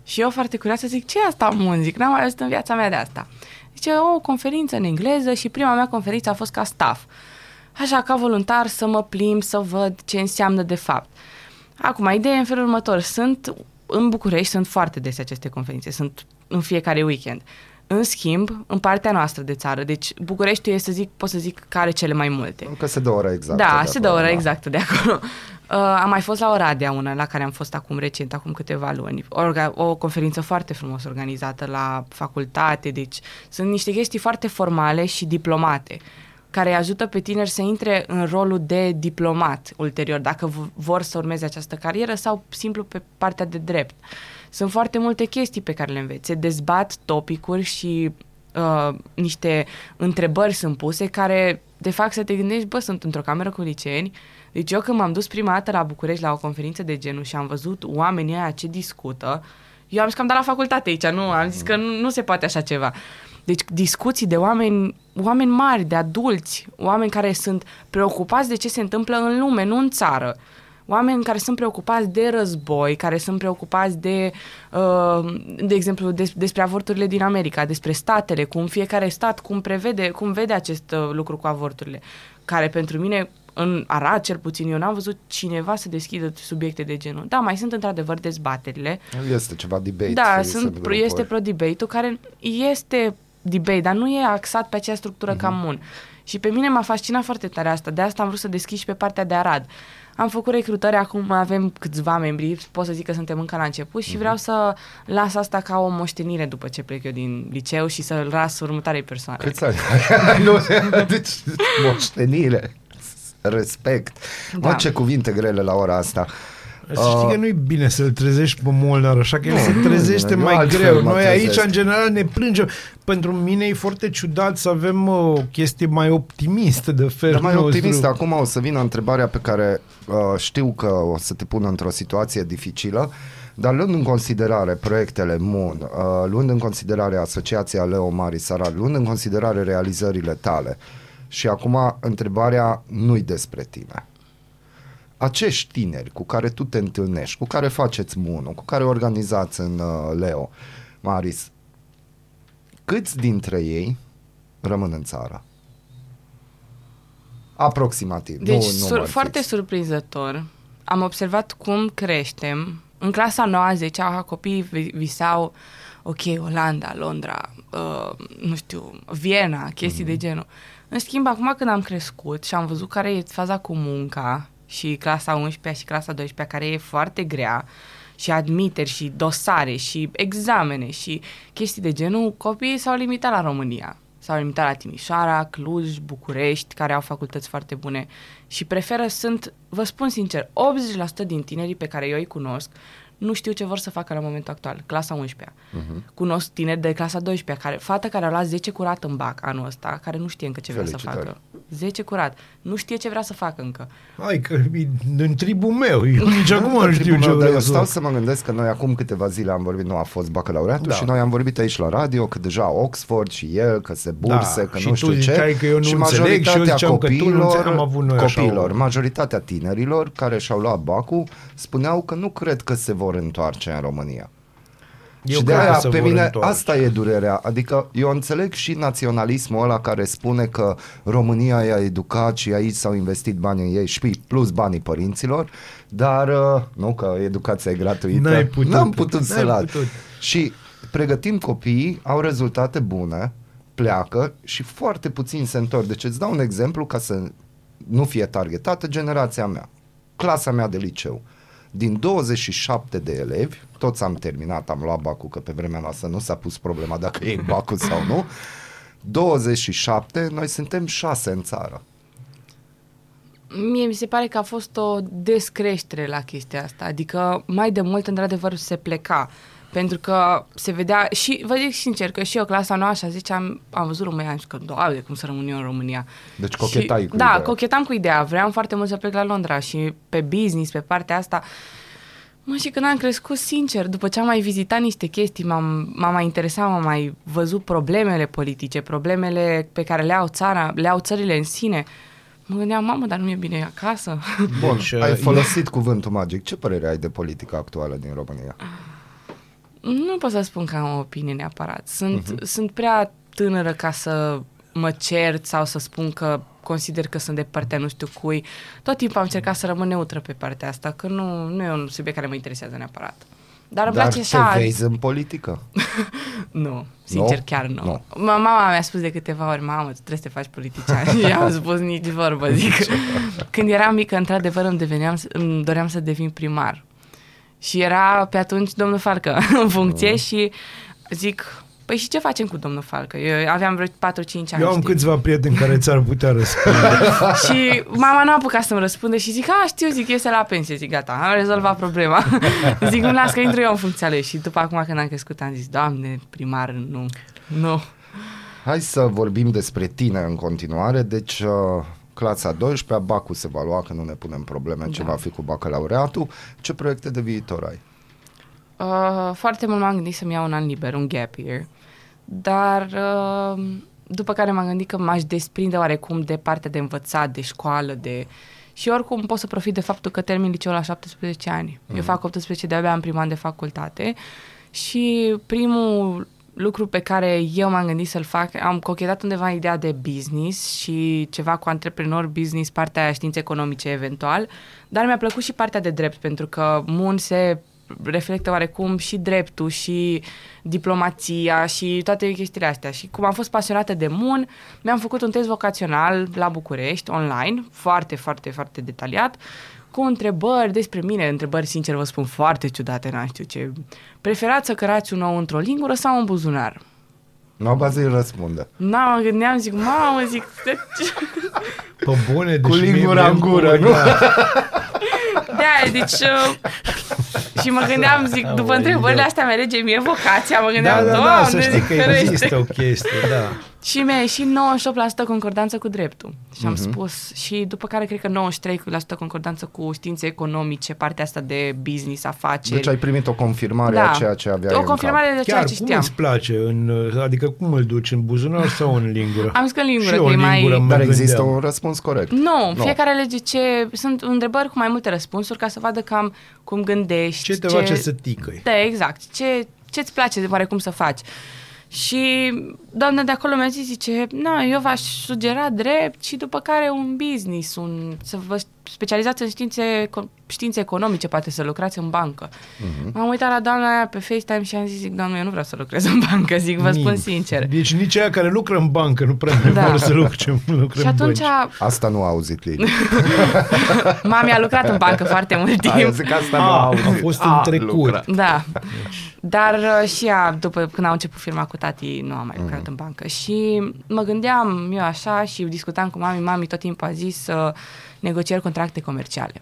Și eu foarte curioasă zic, ce e asta mun? Zic, n-am mai auzit în viața mea de asta. Zice, o conferință în engleză și prima mea conferință a fost ca staff. Așa, ca voluntar, să mă plimb, să văd ce înseamnă de fapt. Acum, ideea e în felul următor. Sunt în București, sunt foarte dese aceste conferințe, sunt în fiecare weekend. În schimb, în partea noastră de țară, deci Bucureștiul este, să zic, pot să zic că are cele mai multe. Că se dă ora exactă. Da, se dă ora da. exactă de acolo. Uh, am mai fost la Oradea, una la care am fost acum recent, acum câteva luni. Orga- o conferință foarte frumos organizată la facultate, deci sunt niște chestii foarte formale și diplomate, care ajută pe tineri să intre în rolul de diplomat ulterior, dacă vor să urmeze această carieră sau simplu pe partea de drept. Sunt foarte multe chestii pe care le înveți. Se dezbat topicuri și uh, niște întrebări sunt puse care te fac să te gândești, bă, sunt într-o cameră cu liceeni. Deci eu când m-am dus prima dată la București la o conferință de genul și am văzut oamenii aia ce discută, eu am zis că am dat la facultate aici, nu, am zis că nu, nu se poate așa ceva. Deci discuții de oameni, oameni mari, de adulți, oameni care sunt preocupați de ce se întâmplă în lume, nu în țară. Oameni care sunt preocupați de război, care sunt preocupați de, de exemplu, despre avorturile din America, despre statele, cum fiecare stat, cum prevede, cum vede acest lucru cu avorturile, care pentru mine, în Arad cel puțin, eu n-am văzut cineva să deschidă subiecte de genul. Da, mai sunt într-adevăr dezbaterile. Este ceva debate. Da, sunt, este pro-debate-ul care este debate, dar nu e axat pe acea structură uh-huh. comună. Și pe mine m-a fascinat foarte tare asta, de asta am vrut să deschid și pe partea de Arad. Am făcut recrutări, acum avem câțiva membri, pot să zic că suntem încă la început și uh-huh. vreau să las asta ca o moștenire după ce plec eu din liceu și să-l las următoarei persoane. Câți ani? Deci, moștenire, respect. Da. Mă, ce cuvinte grele la ora asta. Să știi uh, că nu-i bine să-l trezești pe Molnar, așa că el se trezește mai greu. Noi aici, în general, ne plângem. Pentru mine e foarte ciudat să avem o chestie mai optimistă de fel. Dar mai optimistă. Acum o să vină întrebarea pe care uh, știu că o să te pună într-o situație dificilă, dar luând în considerare proiectele MUN, uh, luând în considerare Asociația Leo Marisa, luând în considerare realizările tale, și acum întrebarea nu-i despre tine. Acești tineri cu care tu te întâlnești, cu care faceți MUN-ul, cu care organizați în uh, Leo Maris, câți dintre ei rămân în țară? Aproximativ. Deci, nu, sur- nu foarte fix. surprinzător, am observat cum creștem. În clasa noua, zecea, copiii visau, ok, Olanda, Londra, uh, nu știu, Viena, chestii mm. de genul. În schimb, acum când am crescut și am văzut care e faza cu munca, și clasa unsprezecea și clasa a douăsprezecea, care e foarte grea și admiteri și dosare și examene și chestii de genul, copiii s-au limitat la România. S-au limitat la Timișoara, Cluj, București, care au facultăți foarte bune și preferă, sunt, vă spun sincer, optzeci la sută din tinerii pe care eu îi cunosc nu știu ce vor să facă la momentul actual, clasa a unsprezecea. Uh-huh. Cunosc tineri de clasa a douăsprezecea, care, fata care a luat zece curat în bac anul ăsta, care nu știe încă ce Felicitări. vrea să facă. zece curat. Nu știe ce vrea să facă încă. Hai că în tribul meu, nici acum nu știu ce vreau. Eu stau să mă gândesc că noi acum câteva zile am vorbit, nu a fost bacalaureatul da. și noi am vorbit aici la radio că deja Oxford și el, că se burse, da. că și nu știu ce. Că eu nu și majoritatea și eu copilor, că tu copilor majoritatea tinerilor care și-au luat bacul spuneau că nu cred că se vor întoarce în România. Eu și de aia, pe mine, întoarce. asta e durerea. Adică eu înțeleg și naționalismul ăla care spune că România i-a educat și aici s-au investit banii în ei și plus banii părinților, dar nu că educația e gratuită. N-ai putut, N-am putut să las. Și pregătim copiii, au rezultate bune, pleacă și foarte puțin se întorc. Deci îți dau un exemplu ca să nu fie targetată generația mea. Clasa mea de liceu. Din douăzeci și șapte de elevi, toți am terminat, am luat bacul, că pe vremea noastră nu s-a pus problema dacă e bacul sau nu, douăzeci și șapte, noi suntem șase în țară. Mie mi se pare că a fost o descreștere la chestia asta, adică mai de mult, într-adevăr, se pleca, pentru că se vedea, și vă zic sincer că și eu, clasa nouă și a zicea, am, am văzut România, am zis că, doamne, cum să rămân eu în România. Deci cochetai și, cu da, ideea. Da, cochetam cu ideea, vreau foarte mult să plec la Londra și pe business, pe partea asta. Mă, și când am crescut, sincer, după ce am mai vizitat niște chestii, m-am, m-am mai interesat, m-am mai văzut problemele politice, problemele pe care le au țara, le au țările în sine, mă gândeam, mamă, dar nu e bine acasă. Bun, deci, ai folosit e... cuvântul magic. Ce părere ai de politica actuală din România? Nu pot să spun că am o opinie neapărat. Sunt, uh-huh. sunt prea tânără ca să mă cert sau să spun că consider că sunt de partea nu știu cui. Tot timpul am încercat să rămân neutră pe partea asta, că nu, nu e un subiect care mă interesează neapărat. Dar îmi Dar place așa... Dar te vezi în politică? Nu, sincer, no? chiar nu. No. Mama mi-a spus de câteva ori, mamă, tu trebuie să te faci politician. Și am spus nici vorbă, zic. Când eram mică, într-adevăr, îmi, deveneam, îmi doream să devin primar. Și era pe atunci domnul Falcă în funcție mm. și zic, păi și ce facem cu domnul Falcă? Eu aveam vreo patru cinci ani. Eu am știi? câțiva prieteni care ți-ar putea răspunde. Și mama n-a apucat să-mi răspunde și zic, a, știu, zic, iese la pensie. Zic, gata, am rezolvat problema. Zic, nu las că intru eu în funcția lui. Și după acum când am crescut am zis, doamne, primar, nu, nu. Hai să vorbim despre tine în continuare. Deci... Uh... Clasa a douăsprezecea, bacul se va lua, că nu ne punem probleme da. ce va fi cu bacalaureatul. Ce proiecte de viitor ai? Uh, foarte mult m-am gândit să-mi iau un an liber, un gap year, dar uh, după care m-am gândit că m-aș desprinde oarecum de partea de învățat, de școală, de... și oricum pot să profit de faptul că termin liceul la șaptesprezece ani. Mm. Eu fac optsprezece, de-abia am primul an de facultate și primul... lucru pe care eu m-am gândit să-l fac, am cochetat undeva ideea de business și ceva cu antreprenor business, partea științe economice eventual, dar mi-a plăcut și partea de drept, pentru că M U N se reflectă oarecum și dreptul și diplomația și toate chestiile astea. Și cum am fost pasionată de M U N, mi-am făcut un test vocațional la București, online, foarte, foarte, foarte detaliat, cu întrebări despre mine, întrebări, sincer, vă spun, foarte ciudate, n-am știu ce. Preferați să cărați un ou într-o lingură sau un buzunar? Nu am bază să-i răspundă. Nu, mă gândeam, zic, mamă, zic... Pă bune, deci... Cu lingura în gură, nu? Da, deci... Uh, și mă gândeam, zic, după întrebările astea mi-a lege mie vocația, mă gândeam, da, da, da, să știi că există o chestie, da. Și mi-a ieșit nouăzeci și opt la sută concordanță cu dreptul. Și am uh-huh. spus, și după care cred că nouăzeci și trei la sută concordanță cu științe economice, partea asta de business, afaceri. Deci ai primit o confirmare da. a ceea ce aveai. O confirmare de ceea ce știam. Chiar cum îți place? În, adică cum îl duci? În buzunar sau în lingură? Am zis că în lingură. Că o lingură mai... Dar gândeam. Există un răspuns corect? Nu. No. Fiecare lege ce... Sunt întrebări cu mai multe răspunsuri ca să vadă cam cum gândești. Ce te ce... face să ticăi. Da, exact. Ce, ce-ți place de oarecum să faci. Și doamna de acolo mi-a zis, zice, na, eu v-aș sugera drept și după care un business, un, să vă specializați în științe, științe economice, poate să lucrați în bancă. Uh-huh. M-am uitat la doamna aia pe FaceTime și am zis, zic, doamna, eu nu vreau să lucrez în bancă, zic, vă spun sincer. Deci nici aia care lucră în bancă nu prea da. Vor să lucrăm, lucrăm și atunci în bancă. A... Asta nu a auzit ei. Mami a lucrat în bancă foarte mult timp. Aia zic, asta a, nu a auzit. A fost a, în trecut. Da. Dar și ea, după când a început firma cu tati, nu a mai lucrat mm. în bancă. Și mă gândeam eu așa și discutam cu mami, mami tot timpul a zis uh, negocieri contracte comerciale.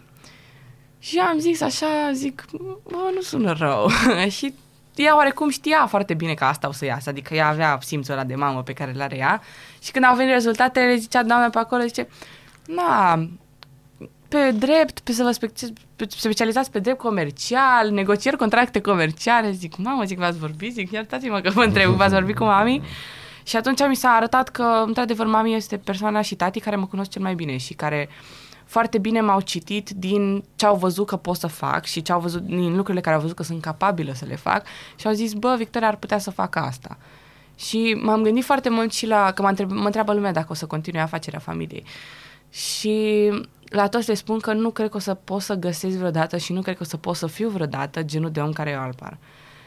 Și am zis așa, zic, bă, nu sună rău. Și ea oarecum știa foarte bine că asta o să iasă, adică ea avea simțul ăla de mamă pe care l-are ea. Și când au venit rezultatele, zicea doamna pe acolo, zice, na... pe drept, pe să vă speci- specializați pe drept comercial, negocieri, contracte comerciale. Zic, mamă, zic, v-ați vorbit? Zic, iertați-mă că vă întreb, v-ați vorbit cu mami? Și atunci mi s-a arătat că, într-adevăr, mami este persoana și tati care mă cunosc cel mai bine și care foarte bine m-au citit din ce au văzut că pot să fac și ce au văzut, din lucrurile care au văzut că sunt capabilă să le fac și au zis, bă, Victoria ar putea să facă asta. Și m-am gândit foarte mult și la, că mă întreb, mă întreabă lumea dacă o să continue afacerea familiei. Și... la toți le spun că nu cred că o să pot să găsesc vreodată și nu cred că o să pot să fiu vreodată genul de om care e Alpar.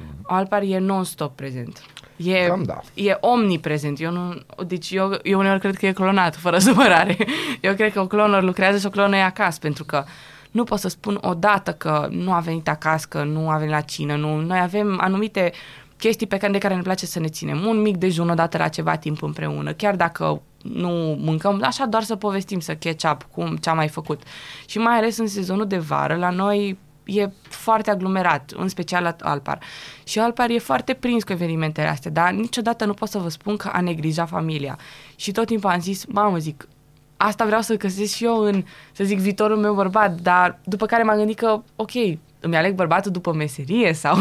Mm. Alpar e non-stop prezent. E, da. E omniprezent. Eu nu, deci eu, eu uneori cred că e clonat, fără supărare. Eu cred că o clonă lucrează și o clonă e acasă, pentru că nu pot să spun odată că nu a venit acasă, că nu a venit la cină. Nu. Noi avem anumite chestii pe care, de care ne place să ne ținem. Un mic dejun odată la ceva timp împreună, chiar dacă... nu mâncăm, așa doar să povestim, să catch up cum ce-am mai făcut. Și mai ales în sezonul de vară, la noi e foarte aglomerat, în special la Alpar. Și Alpar e foarte prins cu evenimentele astea, dar niciodată nu pot să vă spun că a neglija familia. Și tot timpul am zis, mamă, zic, asta vreau să găsesc și eu în, să zic, viitorul meu bărbat, dar după care m-am gândit că, ok, îmi aleg bărbatul după meserie sau...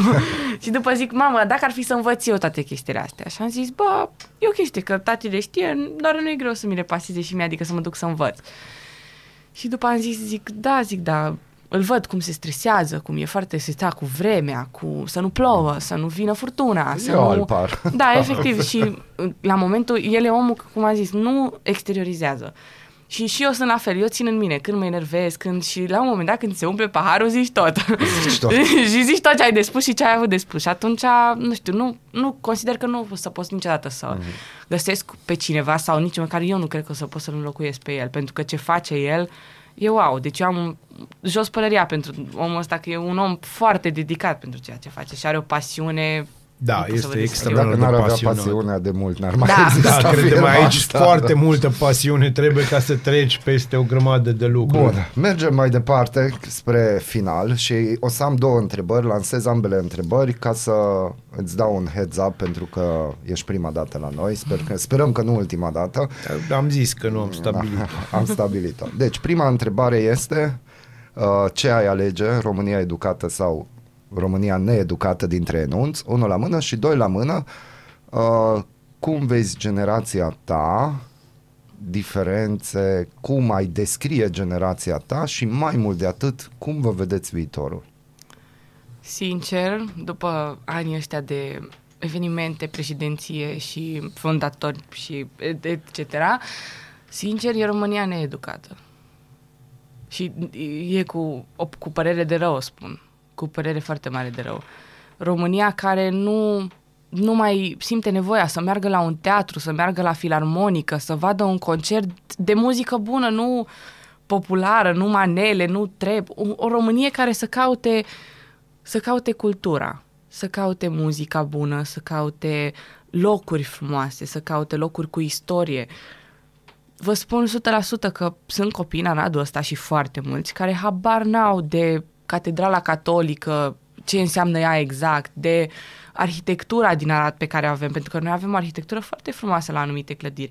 și după zic, mamă, dacă ar fi să învăț eu toate chestiile astea. Și am zis, bă, e o chestie, că tati le știe, doar nu e greu să mi le paseze și mie, adică să mă duc să învăț. Și după am zis, zic, da, zic, da, îl văd cum se stresează, cum e foarte stresează cu vremea, cu să nu plouă, să nu vină furtuna. E să nu... Alpar. Da, efectiv. Și la momentul, el e omul, cum am zis, nu exteriorizează. Și și eu sunt la fel, eu țin în mine când mă enervez, când și la un moment dat când se umple paharul zici tot. Zici tot. Și zici tot ce ai de spus și ce ai avut de spus. Și atunci, nu știu, nu, nu consider că nu o să poți niciodată să mm-hmm. găsesc pe cineva sau nici măcar eu nu cred că o să pot să-l înlocuiesc pe el, pentru că ce face el e wow. Deci eu am jos pălăria pentru omul ăsta, că e un om foarte dedicat pentru ceea ce face și are o pasiune. Da, este extraordinar. Dacă n-ar avea pasiunea de mult, n-ar mai da. exista. Da, crede-mă, aici asta, foarte da. multă pasiune trebuie ca să treci peste o grămadă de lucruri. Bun, mergem mai departe spre final și o să am două întrebări, lansez ambele întrebări ca să îți dau un heads up pentru că ești prima dată la noi, sper că, sperăm că nu ultima dată. Am zis că nu am stabilit-o. Da, am stabilit-o. Deci, prima întrebare este uh, ce ai alege, România educată sau România needucată dintre enunți, unul la mână și doi la mână, uh, cum vezi generația ta, diferențe, cum ai descrie generația ta și mai mult de atât, cum vă vedeți viitorul? Sincer, după anii ăștia de evenimente, președinție și fondatori și et cetera, sincer, e România needucată. Și e cu, cu părere de rău, spun. Cu părere foarte mare de rău. România care nu, nu mai simte nevoia să meargă la un teatru, să meargă la filarmonică, să vadă un concert de muzică bună, nu populară, nu manele, nu trap. O, o Românie care să caute, să caute cultura, să caute muzica bună, să caute locuri frumoase, să caute locuri cu istorie. Vă spun o sută la sută că sunt copii în Aradul ăsta și foarte mulți care habar n-au de Catedrala Catolică, ce înseamnă ea exact, de arhitectura din Arad pe care o avem, pentru că noi avem o arhitectură foarte frumoasă la anumite clădiri,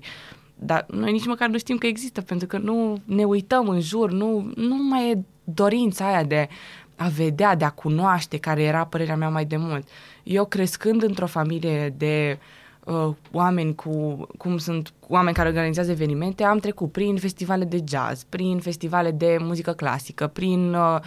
dar noi nici măcar nu știm că există, pentru că nu ne uităm în jur, nu, nu mai e dorința aia de a vedea, de a cunoaște, care era părerea mea mai de mult. Eu crescând într-o familie de uh, oameni cu, cum sunt oameni care organizează evenimente, am trecut prin festivale de jazz, prin festivale de muzică clasică, prin... Uh,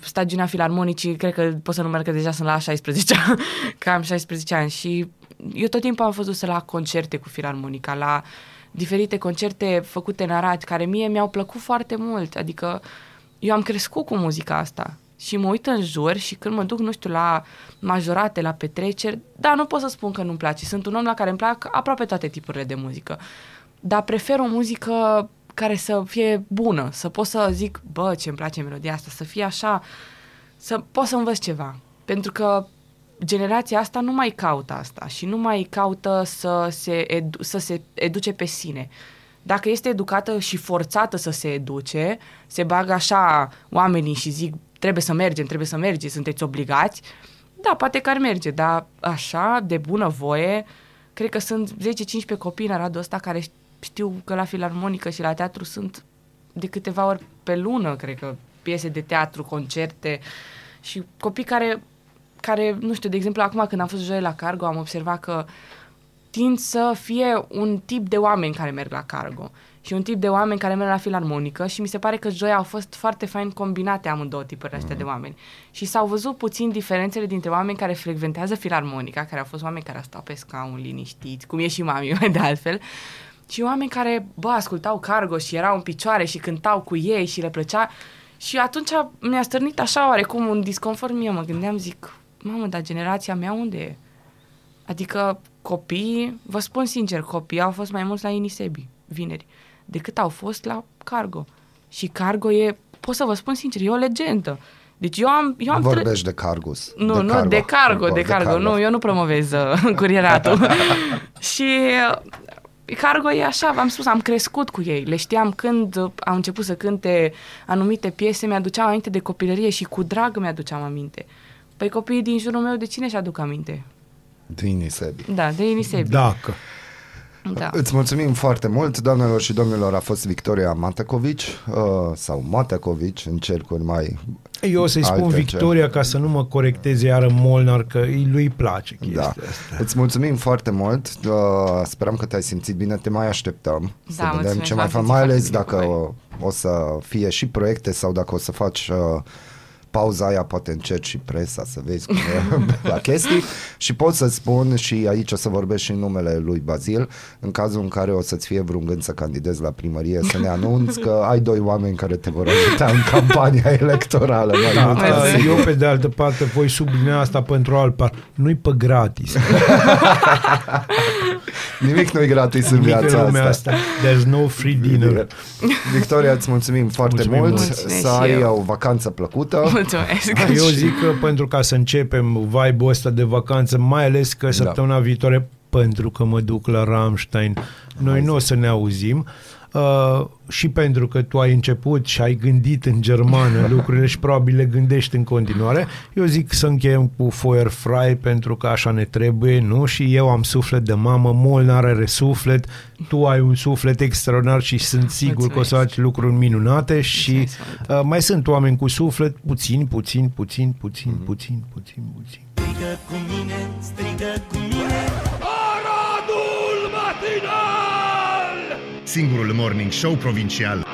stagiunea filarmonicii, cred că pot să număr că deja sunt la șaisprezece ani, cam șaisprezece ani și eu tot timpul am fost dusă la concerte cu filarmonica, la diferite concerte făcute în Arad, care mie mi-au plăcut foarte mult. Adică eu am crescut cu muzica asta și mă uit în jur și când mă duc, nu știu, la majorate, la petreceri, da, nu pot să spun că nu-mi place. Sunt un om la care îmi plac aproape toate tipurile de muzică, dar prefer o muzică care să fie bună, să pot să zic, bă, ce-mi place melodia asta, să fie așa, să pot să învăț ceva. Pentru că generația asta nu mai caută asta și nu mai caută să se, edu- să se educe pe sine. Dacă este educată și forțată să se educe, se bagă așa oamenii și zic, trebuie să mergem, trebuie să mergem, sunteți obligați. Da, poate că ar merge, dar așa, de bună voie, cred că sunt zece cincisprezece copii în Aradul ăsta care știu că la filarmonică și la teatru sunt de câteva ori pe lună, cred că, piese de teatru, concerte și copii care, care, nu știu, de exemplu, acum când am fost joi la Cargo, am observat că tind să fie un tip de oameni care merg la Cargo și un tip de oameni care merg la filarmonică și mi se pare că joi au fost foarte fain combinate amândouă tipuri astea de oameni. Și s-au văzut puțin diferențele dintre oameni care frecventează filarmonica, care au fost oameni care au stat pe scaun liniștiți, cum e și mami mai de altfel, și oameni care, bă, ascultau Cargo și erau în picioare și cântau cu ei și le plăcea. Și atunci mi-a stârnit așa oarecum un disconfort mie, mă gândeam, zic, mamă, dar generația mea unde e? Adică copiii, vă spun sincer, copiii au fost mai mulți la Inisebi, vineri, decât au fost la Cargo. Și Cargo e, pot să vă spun sincer, e o legendă. Deci eu am... Eu am Vorbești tre... de Cargus. Nu, de nu, cargo. de Cargo, de, de Cargo. Cargo. Nu, eu nu promovez uh, curieratul. Și uh, Cargo e așa, v-am spus, am crescut cu ei. Le știam când uh, au început să cânte anumite piese, mi-aduceam aminte de copilărie și cu drag mi-aduceam aminte. Păi copiii din jurul meu de cine și-aduc aminte? De Inisebi. Da, de Inisebi. Dacă. Da. Îți mulțumim foarte mult, doamnelor și domnilor, a fost Victoria Matekovits uh, sau Matekovits în cercuri mai... Eu o să-i spun Victoria cercuri. Ca să nu mă corecteze iară Molnar, că lui place chestia da. asta. Îți mulțumim foarte mult, uh, sperăm că te-ai simțit bine, te mai așteptăm da, să vedem ce mai faci, mai ales dacă o, o să fie și proiecte sau dacă o să faci... Uh, pauza aia, poate încerci și presa să vezi cum e la chestii și pot să spun și aici o să vorbesc și în numele lui Basil, în cazul în care o să-ți fie vreun gând să candidezi la primărie, să ne anunți că ai doi oameni care te vor ajuta în campania electorală. Da, eu pe de altă parte voi sublinea asta pentru Alpar, nu-i pe gratis. Nimic nu-i gratis în viața asta. asta. There's no free dinner. Victoria, îți mulțumim îți foarte mulțumim mult, mulțumesc să ai eu. o vacanță plăcută. Mulțumesc. Eu zic că pentru ca să începem vibe-ul ăsta de vacanță, mai ales că săptămâna da. viitoare, pentru că mă duc la Rammstein, noi nu o să ne auzim uh, și pentru că tu ai început și ai gândit în germană lucrurile și probabil le gândești în continuare, eu zic să încheiem cu Feuerfrei pentru că așa ne trebuie, nu? Și eu am suflet de mamă, Molnar are suflet, tu ai un suflet extraordinar și sunt sigur Mulțumesc. că o să faci lucruri minunate și uh, mai sunt oameni cu suflet, puțin, puțin, puțin, puțin, mm-hmm. puțin, puțin, puțin. Strigă cu mine, strigă cu mine, Aradul Matinal! Singurul morning show provincial.